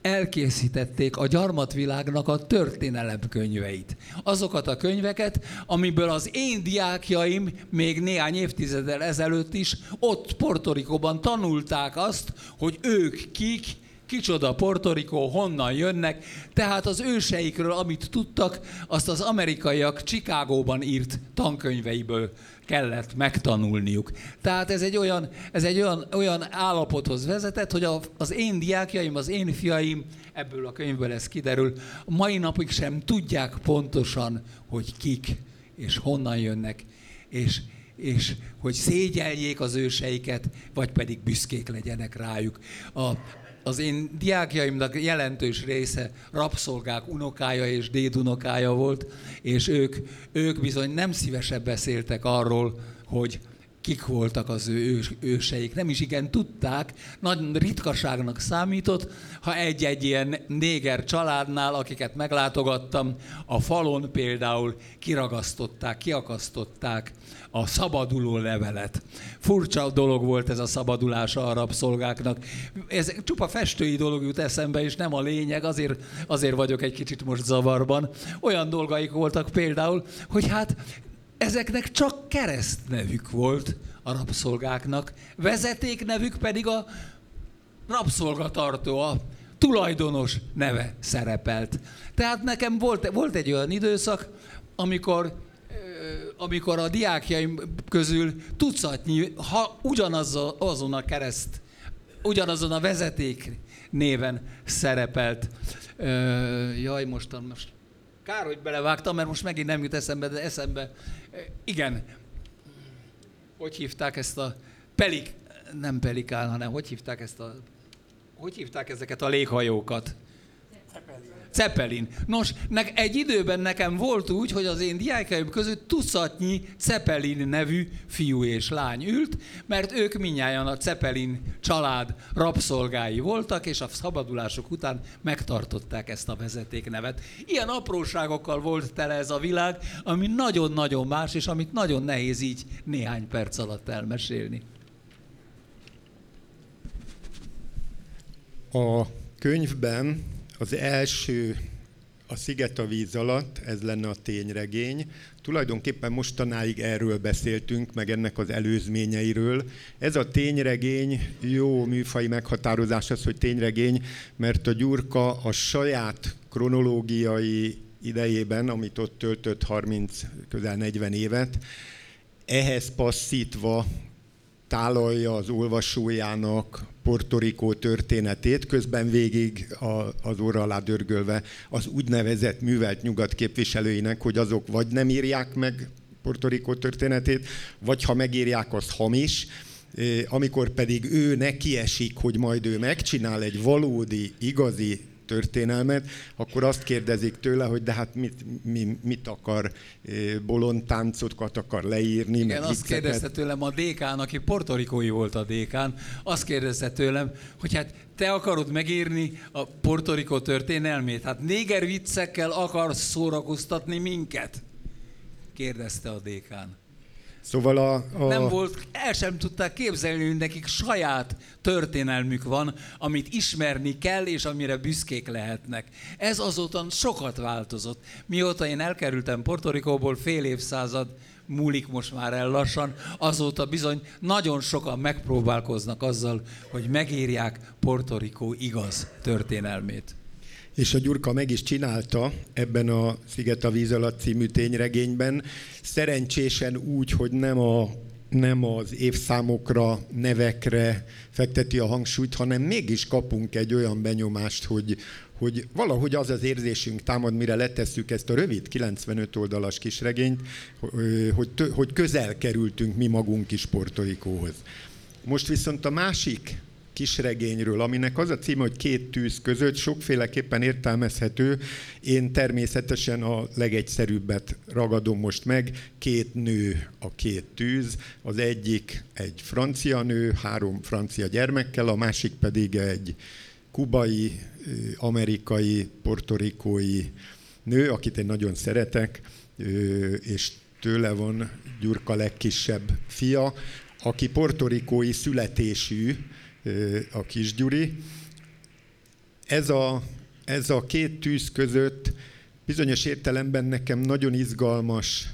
elkészítették a gyarmatvilágnak a történelemkönyveit. Azokat a könyveket, amiből az én diákjaim még néhány évtizeddel ezelőtt is ott Puerto Ricóban tanulták azt, hogy ők kik, kicsoda Puerto Rico, honnan jönnek, tehát az őseikről, amit tudtak, azt az amerikaiak Chicagóban írt tankönyveiből kellett megtanulniuk. Tehát ez egy olyan, ez egy olyan, olyan állapothoz vezetett, hogy a, az én diákjaim, az én fiaim, ebből a könyvből ez kiderül, mai napig sem tudják pontosan, hogy kik és honnan jönnek, és és hogy szégyeljék az őseiket, vagy pedig büszkék legyenek rájuk. A, Az én diákjaimnak jelentős része rabszolgák unokája és dédunokája volt, és ők, ők bizony nem szívesen beszéltek arról, hogy kik voltak az ő ős, őseik. Nem is igen tudták, nagyon ritkaságnak számított, ha egy-egy ilyen néger családnál, akiket meglátogattam, a falon például kiragasztották, kiakasztották a szabaduló levelet. Furcsa dolog volt ez a szabadulása a rabszolgáknak. Ez csupa festői dolog jut eszembe, és nem a lényeg, azért, azért vagyok egy kicsit most zavarban. Olyan dolgaik voltak például, hogy hát ezeknek csak keresztnevük volt a rabszolgáknak, vezetéknevük pedig a rabszolgatartó, a tulajdonos neve szerepelt. Tehát nekem volt, volt egy olyan időszak, amikor, amikor a diákjaim közül tucatnyi, ha ugyanazon a kereszt, ugyanazon a vezeték néven szerepelt. Jaj, mostan most... Kár, hogy belevágtam, mert most megint nem jut eszembe, de eszembe. Igen. Hogy hívták ezt a pelik... Nem pelikán, hanem hogy hívták ezt a... Hogy hívták ezeket a léghajókat? Cepelin. Cepelin. Nos, nek, egy időben nekem volt úgy, hogy az én diákjaim között tucatnyi Cepelin nevű fiú és lány ült, mert ők mindnyájan a Cepelin család rabszolgái voltak, és a szabadulások után megtartották ezt a vezetéknevet. Ilyen apróságokkal volt tele ez a világ, ami nagyon-nagyon más, és amit nagyon nehéz így néhány perc alatt elmesélni. A könyvben az első, a Sziget a víz alatt, ez lenne a tényregény. Tulajdonképpen mostanáig erről beszéltünk, meg ennek az előzményeiről. Ez a tényregény, jó műfai meghatározás az, hogy tényregény, mert a Gyurka a saját kronológiai idejében, amit ott töltött harminc, közel negyven évet, ehhez passzítva tálalja az olvasójának Puerto Rico történetét, közben végig az orra alá dörgölve az úgynevezett művelt nyugat képviselőinek, hogy azok vagy nem írják meg Puerto Rico történetét, vagy ha megírják, az hamis. Amikor pedig ő neki esik, hogy majd ő megcsinál egy valódi, igazi történelmet, akkor azt kérdezik tőle, hogy de hát mit, mi, mit akar, bolondtáncokat akar leírni. Igen, meg azt vicceket. Kérdezte tőlem a dékán, aki portorikói volt a dékán, azt kérdezte tőlem, hogy hát te akarod megírni a Puerto Rico történelmét, hát néger viccekkel akarsz szórakoztatni minket? Kérdezte a dékán. Szóval a, a... Nem volt, el sem tudták képzelni, hogy nekik saját történelmük van, amit ismerni kell, és amire büszkék lehetnek. Ez azóta sokat változott. Mióta én elkerültem Puerto Ricóból, fél évszázad múlik most már el lassan, azóta bizony nagyon sokan megpróbálkoznak azzal, hogy megírják Puerto Ricó igaz történelmét. És a Gyurka meg is csinálta ebben a Sziget a víz alatt című tényregényben, szerencsésen úgy, hogy nem, a, nem az évszámokra, nevekre fekteti a hangsúlyt, hanem mégis kapunk egy olyan benyomást, hogy, hogy valahogy az az érzésünk támad, mire letesszük ezt a rövid kilencvenöt oldalas kisregényt, hogy, hogy közel kerültünk mi magunk is Puerto Ricóhoz. Most viszont a másik kisregényről, aminek az a címe, hogy Két tűz között, sokféleképpen értelmezhető. Én természetesen a legegyszerűbbet ragadom most meg. Két nő a két tűz. Az egyik egy francia nő, három francia gyermekkel, a másik pedig egy kubai, amerikai, portorikói nő, akit én nagyon szeretek, és tőle van Gyurka legkisebb fia, aki portorikói születésű, a kisgyuri. Ez a, ez a két tűz között bizonyos értelemben nekem nagyon izgalmas,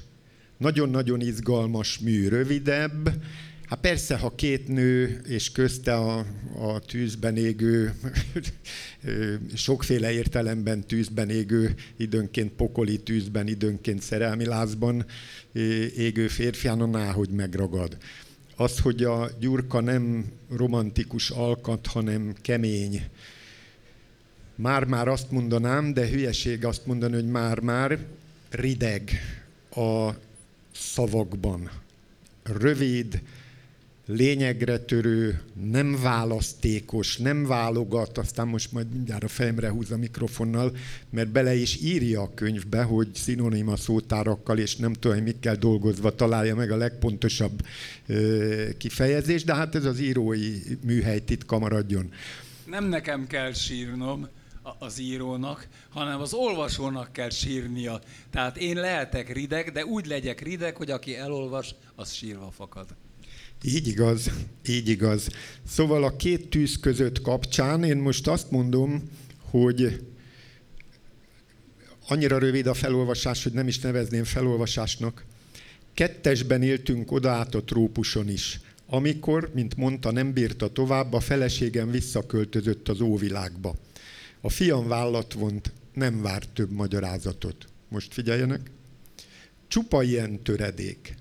nagyon-nagyon izgalmas mű, rövidebb. Hát persze, ha két nő és közte a, a tűzben égő, sokféle értelemben tűzben égő, időnként pokoli tűzben, időnként szerelmi lázban égő férfián, náhogy megragad. Az, hogy a Gyurka nem romantikus alkat, hanem kemény. Már-már azt mondanám, de hülyeség azt mondani, hogy már-már rideg a szavakban. Rövid, lényegre törő, nem választékos, nem válogat, aztán most majd mindjárt a fejemre húz a mikrofonnal, mert bele is írja a könyvbe, hogy szinonima szótárakkal, és nem tudom, mikkel dolgozva találja meg a legpontosabb kifejezést, de hát ez az írói műhely titka maradjon. Nem nekem kell sírnom az írónak, hanem az olvasónak kell sírnia. Tehát én lehetek rideg, de úgy legyek rideg, hogy aki elolvas, az sírva fakad. Így igaz, így igaz. Szóval a két tűz között kapcsán én most azt mondom, hogy annyira rövid a felolvasás, hogy nem is nevezném felolvasásnak. Kettesben éltünk oda át a trópuson is, amikor, mint mondta, nem bírta tovább, a feleségem visszaköltözött az óvilágba. A fiam vállat vont, nem vár több magyarázatot. Most figyeljenek. Csupa ilyen töredék,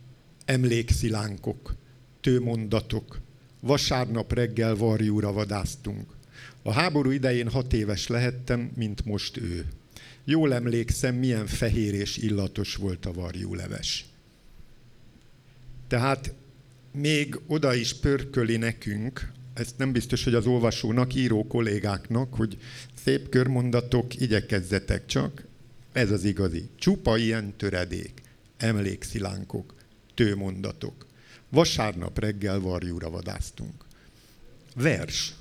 emlékszilánkok, tőmondatok. Vasárnap reggel varjúra vadásztunk. A háború idején hat éves lehettem, mint most ő. Jól emlékszem, milyen fehér és illatos volt a varjúleves. Tehát még oda is pörköli nekünk, ezt nem biztos, hogy az olvasónak, író kollégáknak, hogy szép körmondatok, igyekezzetek csak. Ez az igazi. Csupa ilyen töredék, emlékszilánkok, tőmondatok. Vasárnap reggel varjúra vadásztunk. Vers,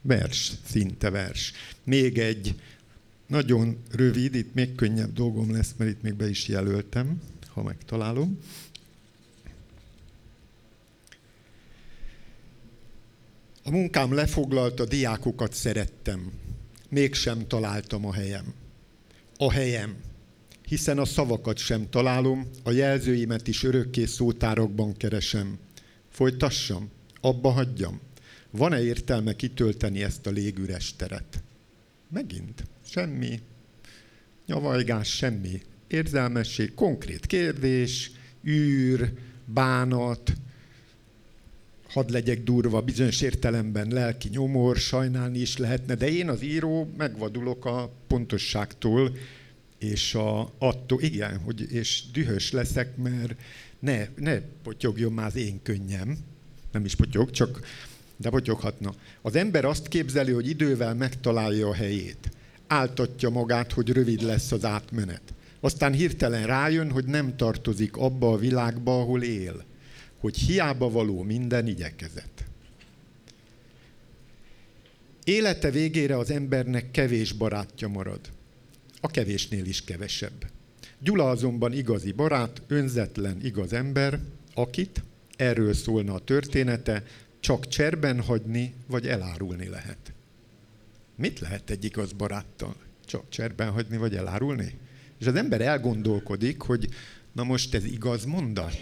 vers, szinte vers. Még egy nagyon rövid, itt még könnyebb dolgom lesz, mert itt még be is jelöltem, ha megtalálom. A munkám lefoglalta, diákokat szerettem. Mégsem találtam a helyem. A helyem. Hiszen a szavakat sem találom, a jelzőimet is örökké szótárokban keresem. Folytassam, abba hagyjam. Van-e értelme kitölteni ezt a légüres teret? Megint semmi. Nyavajgás, semmi. Érzelmesség, konkrét kérdés, űr, bánat. Hadd legyek durva, bizonyos értelemben lelki nyomor, sajnálni is lehetne, de én, az író, megvadulok a pontosságtól, és a, attól, igen, hogy, és dühös leszek, mert ne, ne potyogjon már az én könnyem. Nem is potyog, csak, de potyoghatna. Az ember azt képzeli, hogy idővel megtalálja a helyét. Áltatja magát, hogy rövid lesz az átmenet. Aztán hirtelen rájön, hogy nem tartozik abba a világba, ahol él. Hogy hiába való minden igyekezet. Élete végére az embernek kevés barátja marad. A kevésnél is kevesebb. Gyula azonban igazi barát, önzetlen, igaz ember, akit, erről szólna a története, csak cserben hagyni vagy elárulni lehet. Mit lehet egy igaz baráttal? Csak cserben hagyni vagy elárulni? És az ember elgondolkodik, hogy na most ez igaz mondat?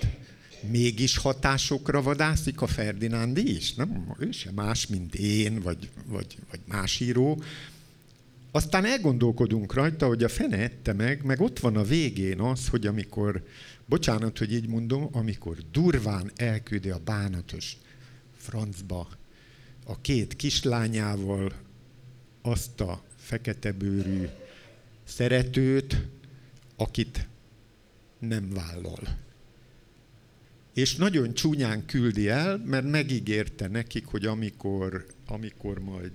Mégis hatásokra vadászik a Ferdinándi is? Nem, ő sem más, mint én, vagy, vagy, vagy más író. Aztán elgondolkodunk rajta, hogy a fene ette meg, meg ott van a végén az, hogy amikor, bocsánat, hogy így mondom, amikor durván elküldi a bánatos francba a két kislányával azt a feketebőrű szeretőt, akit nem vállal. és nagyon csúnyán küldi el, mert megígérte nekik, hogy amikor, amikor majd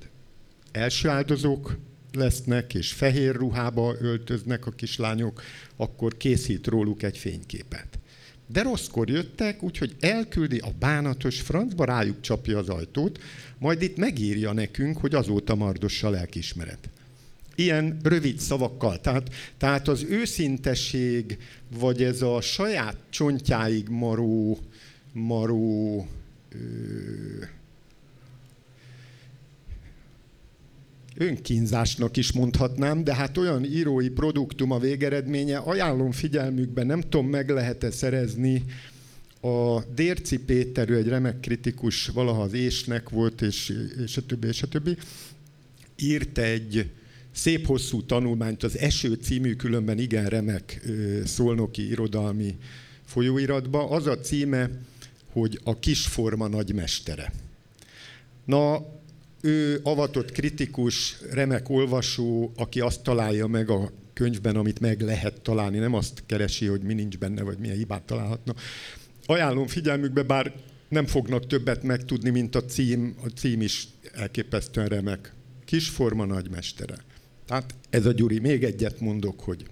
első áldozók lesznek, és fehér ruhába öltöznek a kislányok, akkor készít róluk egy fényképet. De rosszkor jöttek, úgyhogy elküldi a bánatos francba, rájuk csapja az ajtót, majd itt megírja nekünk, hogy azóta mardoss a lelkiismeret. Ilyen rövid szavakkal. Tehát, tehát az őszinteség, vagy ez a saját csontjáig maró, maró ö, önkínzásnak is mondhatnám, de hát olyan írói produktum a végeredménye, ajánlom figyelmükben, nem tudom, meg lehet-e szerezni. A Dérczy Péter, ő egy remek kritikus, valaha az Ésnek volt, és, és a többi, és a többi, írt egy szép hosszú tanulmányt, az Eső című, különben igen remek szolnoki irodalmi folyóiratba. Az a címe, hogy a kisforma nagymestere. Na, ő avatott kritikus, remek olvasó, aki azt találja meg a könyvben, amit meg lehet találni, nem azt keresi, hogy mi nincs benne, vagy milyen hibát találhatna. Ajánlom figyelmükbe, bár nem fognak többet megtudni, mint a cím, a cím is elképesztően remek. Kisforma nagymestere. Tehát ez a Gyuri, még egyet mondok, hogy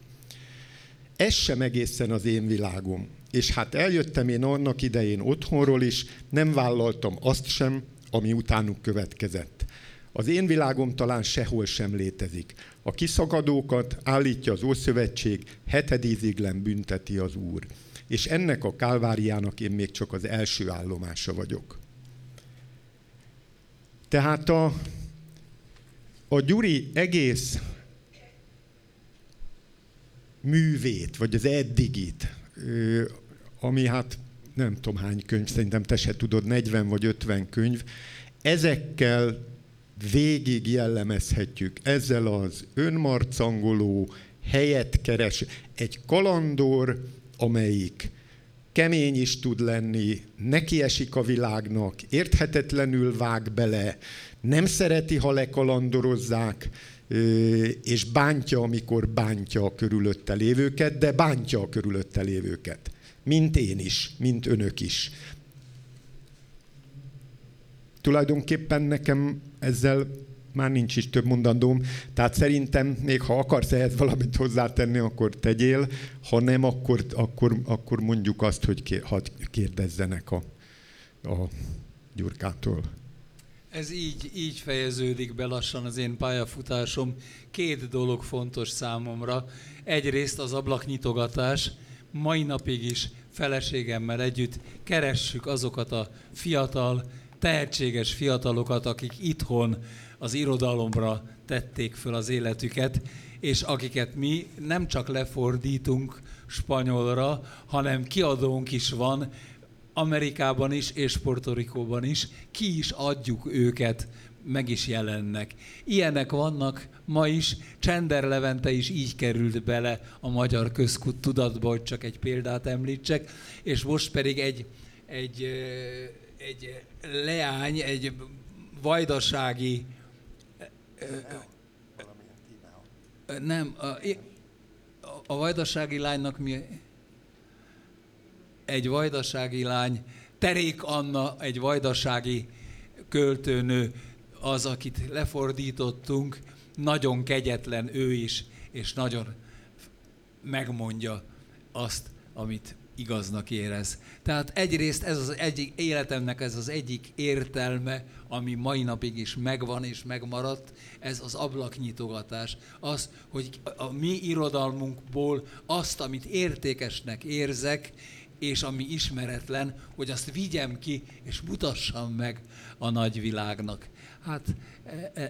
ez sem egészen az én világom. És hát eljöttem én annak idején otthonról is, nem vállaltam azt sem, ami utánuk következett. Az én világom talán sehol sem létezik. A kiszakadókat, állítja az Ószövetség, hetedíziglen bünteti az Úr. És ennek a kálváriának én még csak az első állomása vagyok. Tehát a, a Gyuri egész művét, vagy az eddigit, ami hát nem tudom hány könyv, szerintem te se tudod, negyven vagy ötven könyv. Ezekkel végig jellemezhetjük. Ezzel az önmarcangoló, helyet keres. Egy kalandor, amelyik kemény is tud lenni, nekiesik a világnak, érthetetlenül vág bele, nem szereti, ha lekalandorozzák, és bántja, amikor bántja a körülötte lévőket, de bántja a körülötte lévőket. Mint én is, mint önök is. Tulajdonképpen nekem ezzel már nincs is több mondandóm, tehát szerintem még ha akarsz ehhez valamit hozzátenni, akkor tegyél, ha nem, akkor, akkor, akkor mondjuk azt, hogy kérdezzenek a, a Gyurkától. Ez így, így fejeződik be lassan az én pályafutásom. Két dolog fontos számomra. Egyrészt az ablaknyitogatás. Mai napig is feleségemmel együtt keressük azokat a fiatal, tehetséges fiatalokat, akik itthon az irodalomra tették föl az életüket, és akiket mi nem csak lefordítunk spanyolra, hanem kiadónk is van, Amerikában is és Puerto Ricóban is, ki is adjuk őket, meg is jelennek. Ilyenek vannak ma is, Csender Levente is így került bele a magyar közkút tudatba, hogy csak egy példát említsek, és most pedig egy, egy, egy leány, egy vajdasági... Nem, a, a vajdasági lánynak mi... Egy vajdasági lány, Terék Anna, egy vajdasági költőnő, az, akit lefordítottunk, nagyon kegyetlen ő is, és nagyon megmondja azt, amit igaznak érez. Tehát egyrészt ez az egyik életemnek ez az egyik értelme, ami mai napig is megvan és megmaradt, ez az ablaknyitogatás. Az, hogy a mi irodalmunkból azt, amit értékesnek érzek, és ami ismeretlen, hogy azt vigyem ki, és mutassam meg a nagyvilágnak. Hát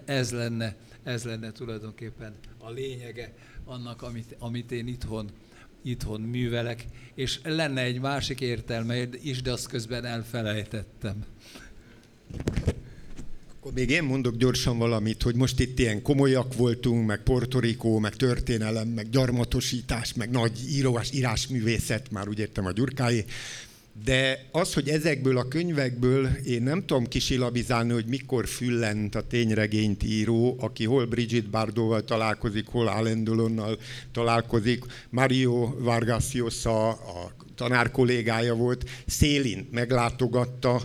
ez lenne, ez lenne tulajdonképpen a lényege annak, amit, amit én itthon, itthon művelek, és lenne egy másik értelme is, de azt közben elfelejtettem. Akkor még én mondok gyorsan valamit, hogy most itt ilyen komolyak voltunk, meg Puerto Rico, meg történelem, meg gyarmatosítás, meg nagy írás, írásművészet, már úgy értem a Gyurkáé. De az, hogy ezekből a könyvekből én nem tudom kisilabizálni, hogy mikor füllent a tényregényt író, aki hol Brigitte Bardot-val találkozik, hol Alain Delonnal találkozik, Mario Vargas Llosa, a tanár kollégája volt, Szélint meglátogatta,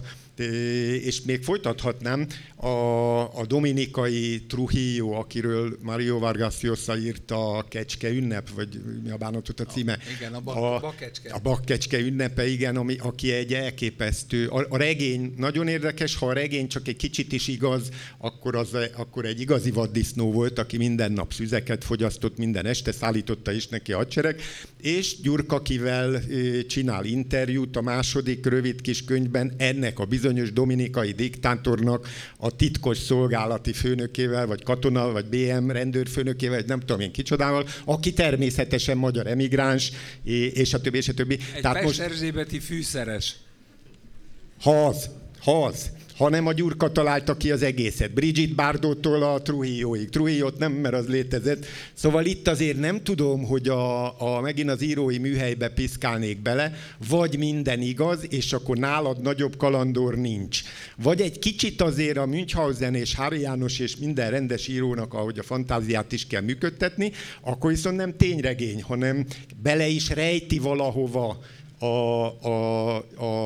és még folytathatnám, a, a dominikai Trujillo, akiről Mario Vargas Llosa írta a Kecske ünnep, vagy mi a bánatot a címe? A, igen, a, bak, a Bakkecske. A Bakkecske ünnepe, igen, ami, aki egy elképesztő. A, a regény nagyon érdekes, ha a regény csak egy kicsit is igaz, akkor, az, akkor egy igazi vaddisznó volt, aki minden nap szüzeket fogyasztott, minden este szállította is neki a hadsereg, és Gyurka, kivel csinál interjút a második rövid kis könyvben, ennek a bizonyos dominikai diktátornak a titkos szolgálati főnökével, vagy katona, vagy bé em rendőrfőnökével, vagy nem tudom én kicsodával, aki természetesen magyar emigráns, és a többi, és a többi. Egy tehát most Erzsébeti fűszeres. Ha az, ha az. Hanem a Gyurka találta ki az egészet. Brigitte Bardottól a Trujilloig. Trujillot nem, mert az létezett. Szóval itt azért nem tudom, hogy a, a, megint az írói műhelybe piszkálnék bele, vagy minden igaz, és akkor nálad nagyobb kalandor nincs. Vagy egy kicsit azért a Münchhausen és Hári János és minden rendes írónak, ahogy a fantáziát is kell működtetni, akkor viszont nem tényregény, hanem bele is rejti valahova a, a,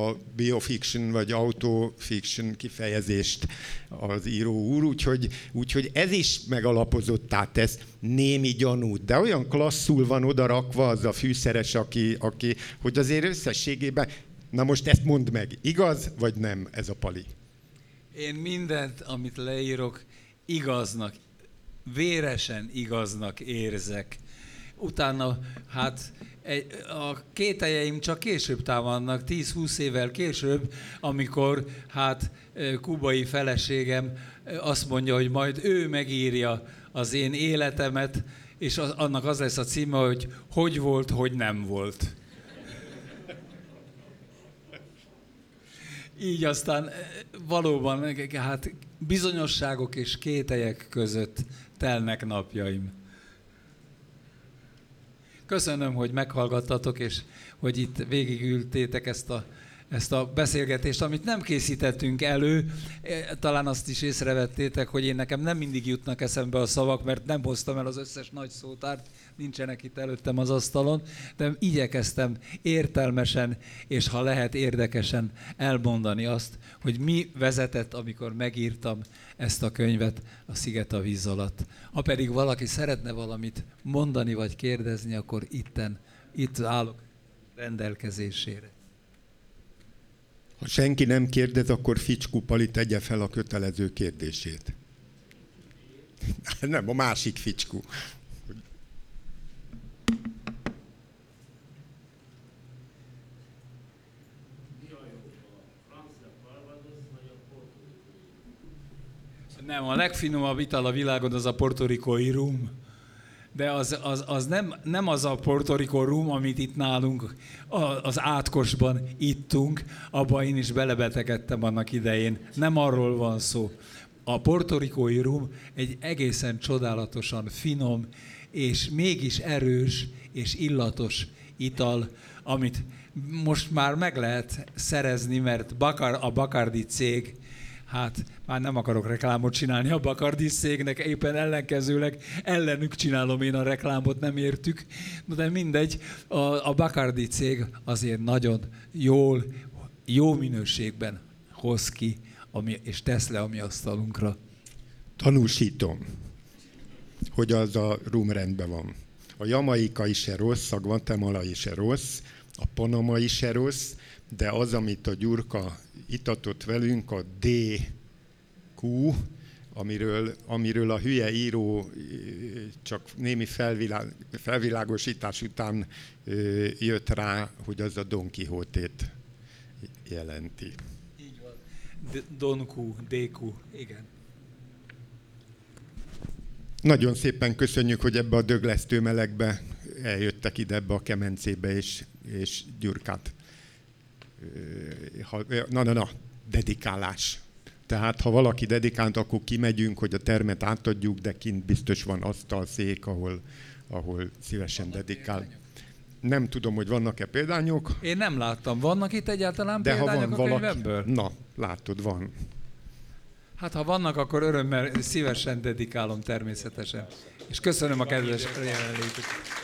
a biofiction vagy autofiction kifejezést az író úr, úgyhogy, úgyhogy ez is megalapozottá tesz némi gyanút, de olyan klasszul van odarakva az a fűszeres, aki, aki, hogy azért összességében, na most ezt mondd meg, igaz vagy nem ez a pali? Én mindent, amit leírok, igaznak, véresen igaznak érzek. Utána, hát a kételjeim csak később támadnak, tíz-húsz évvel később, amikor hát kubai feleségem azt mondja, hogy majd ő megírja az én életemet, és annak az lesz a címe, hogy hogy volt, hogy nem volt. Így aztán valóban hát bizonyosságok és kételyek között telnek napjaim. Köszönöm, hogy meghallgattatok, és hogy itt végigültétek ezt a, ezt a beszélgetést, amit nem készítettünk elő. Talán azt is észrevettétek, hogy én nekem nem mindig jutnak eszembe a szavak, mert nem hoztam el az összes nagy szótárt, nincsenek itt előttem az asztalon, de igyekeztem értelmesen, és ha lehet érdekesen elmondani azt, hogy mi vezetett, amikor megírtam ezt a könyvet, a Sziget a víz alatt. Ha pedig valaki szeretne valamit mondani vagy kérdezni, akkor itten, itt állok rendelkezésére. Ha senki nem kérdez, akkor Ficskó Pali tegye fel a kötelező kérdését. Nem, a másik Ficskó. Nem, a legfinomabb ital a világon az a portorikói rum, de az, az, az nem, nem az a portorikó rum, amit itt nálunk az átkosban ittunk, abba én is belebetegedtem annak idején. Nem arról van szó. A portorikói rum egy egészen csodálatosan finom, és mégis erős és illatos ital, amit most már meg lehet szerezni, mert Bacar, a Bacardi cég, hát már nem akarok reklámot csinálni a Bacardi cégnek, éppen ellenkezőleg ellenük csinálom én a reklámot, nem értük. De mindegy, a, a Bacardi cég azért nagyon jól, jó minőségben hoz ki, ami, és tesz le a mi asztalunkra. Tanúsítom, hogy az a rum rendben van. A jamaikai se rossz, a guatemalai se rossz, a panamai se rossz, de az, amit a Gyurka itatott velünk, a dé kú, amiről, amiről a hülye író csak némi felvilág, felvilágosítás után jött rá, hogy az a Don Quixote-t jelenti. Így van. Don Q, dé kú, igen. Nagyon szépen köszönjük, hogy ebbe a döglesztő melegbe eljöttek ide, ebbe a kemencébe, és, és Gyurkát. Na, na, na, dedikálás. Tehát, ha valaki dedikált, akkor kimegyünk, hogy a termet átadjuk, de kint biztos van asztal, szék, ahol, ahol szívesen dedikál. nem tudom, hogy vannak-e példányok. Én nem láttam. Vannak itt egyáltalán de példányok ha van a könyvemből? Valaki... Na, látod, van. Hát ha vannak, akkor örömmel szívesen dedikálom természetesen. És köszönöm a kedves jelenlétüket.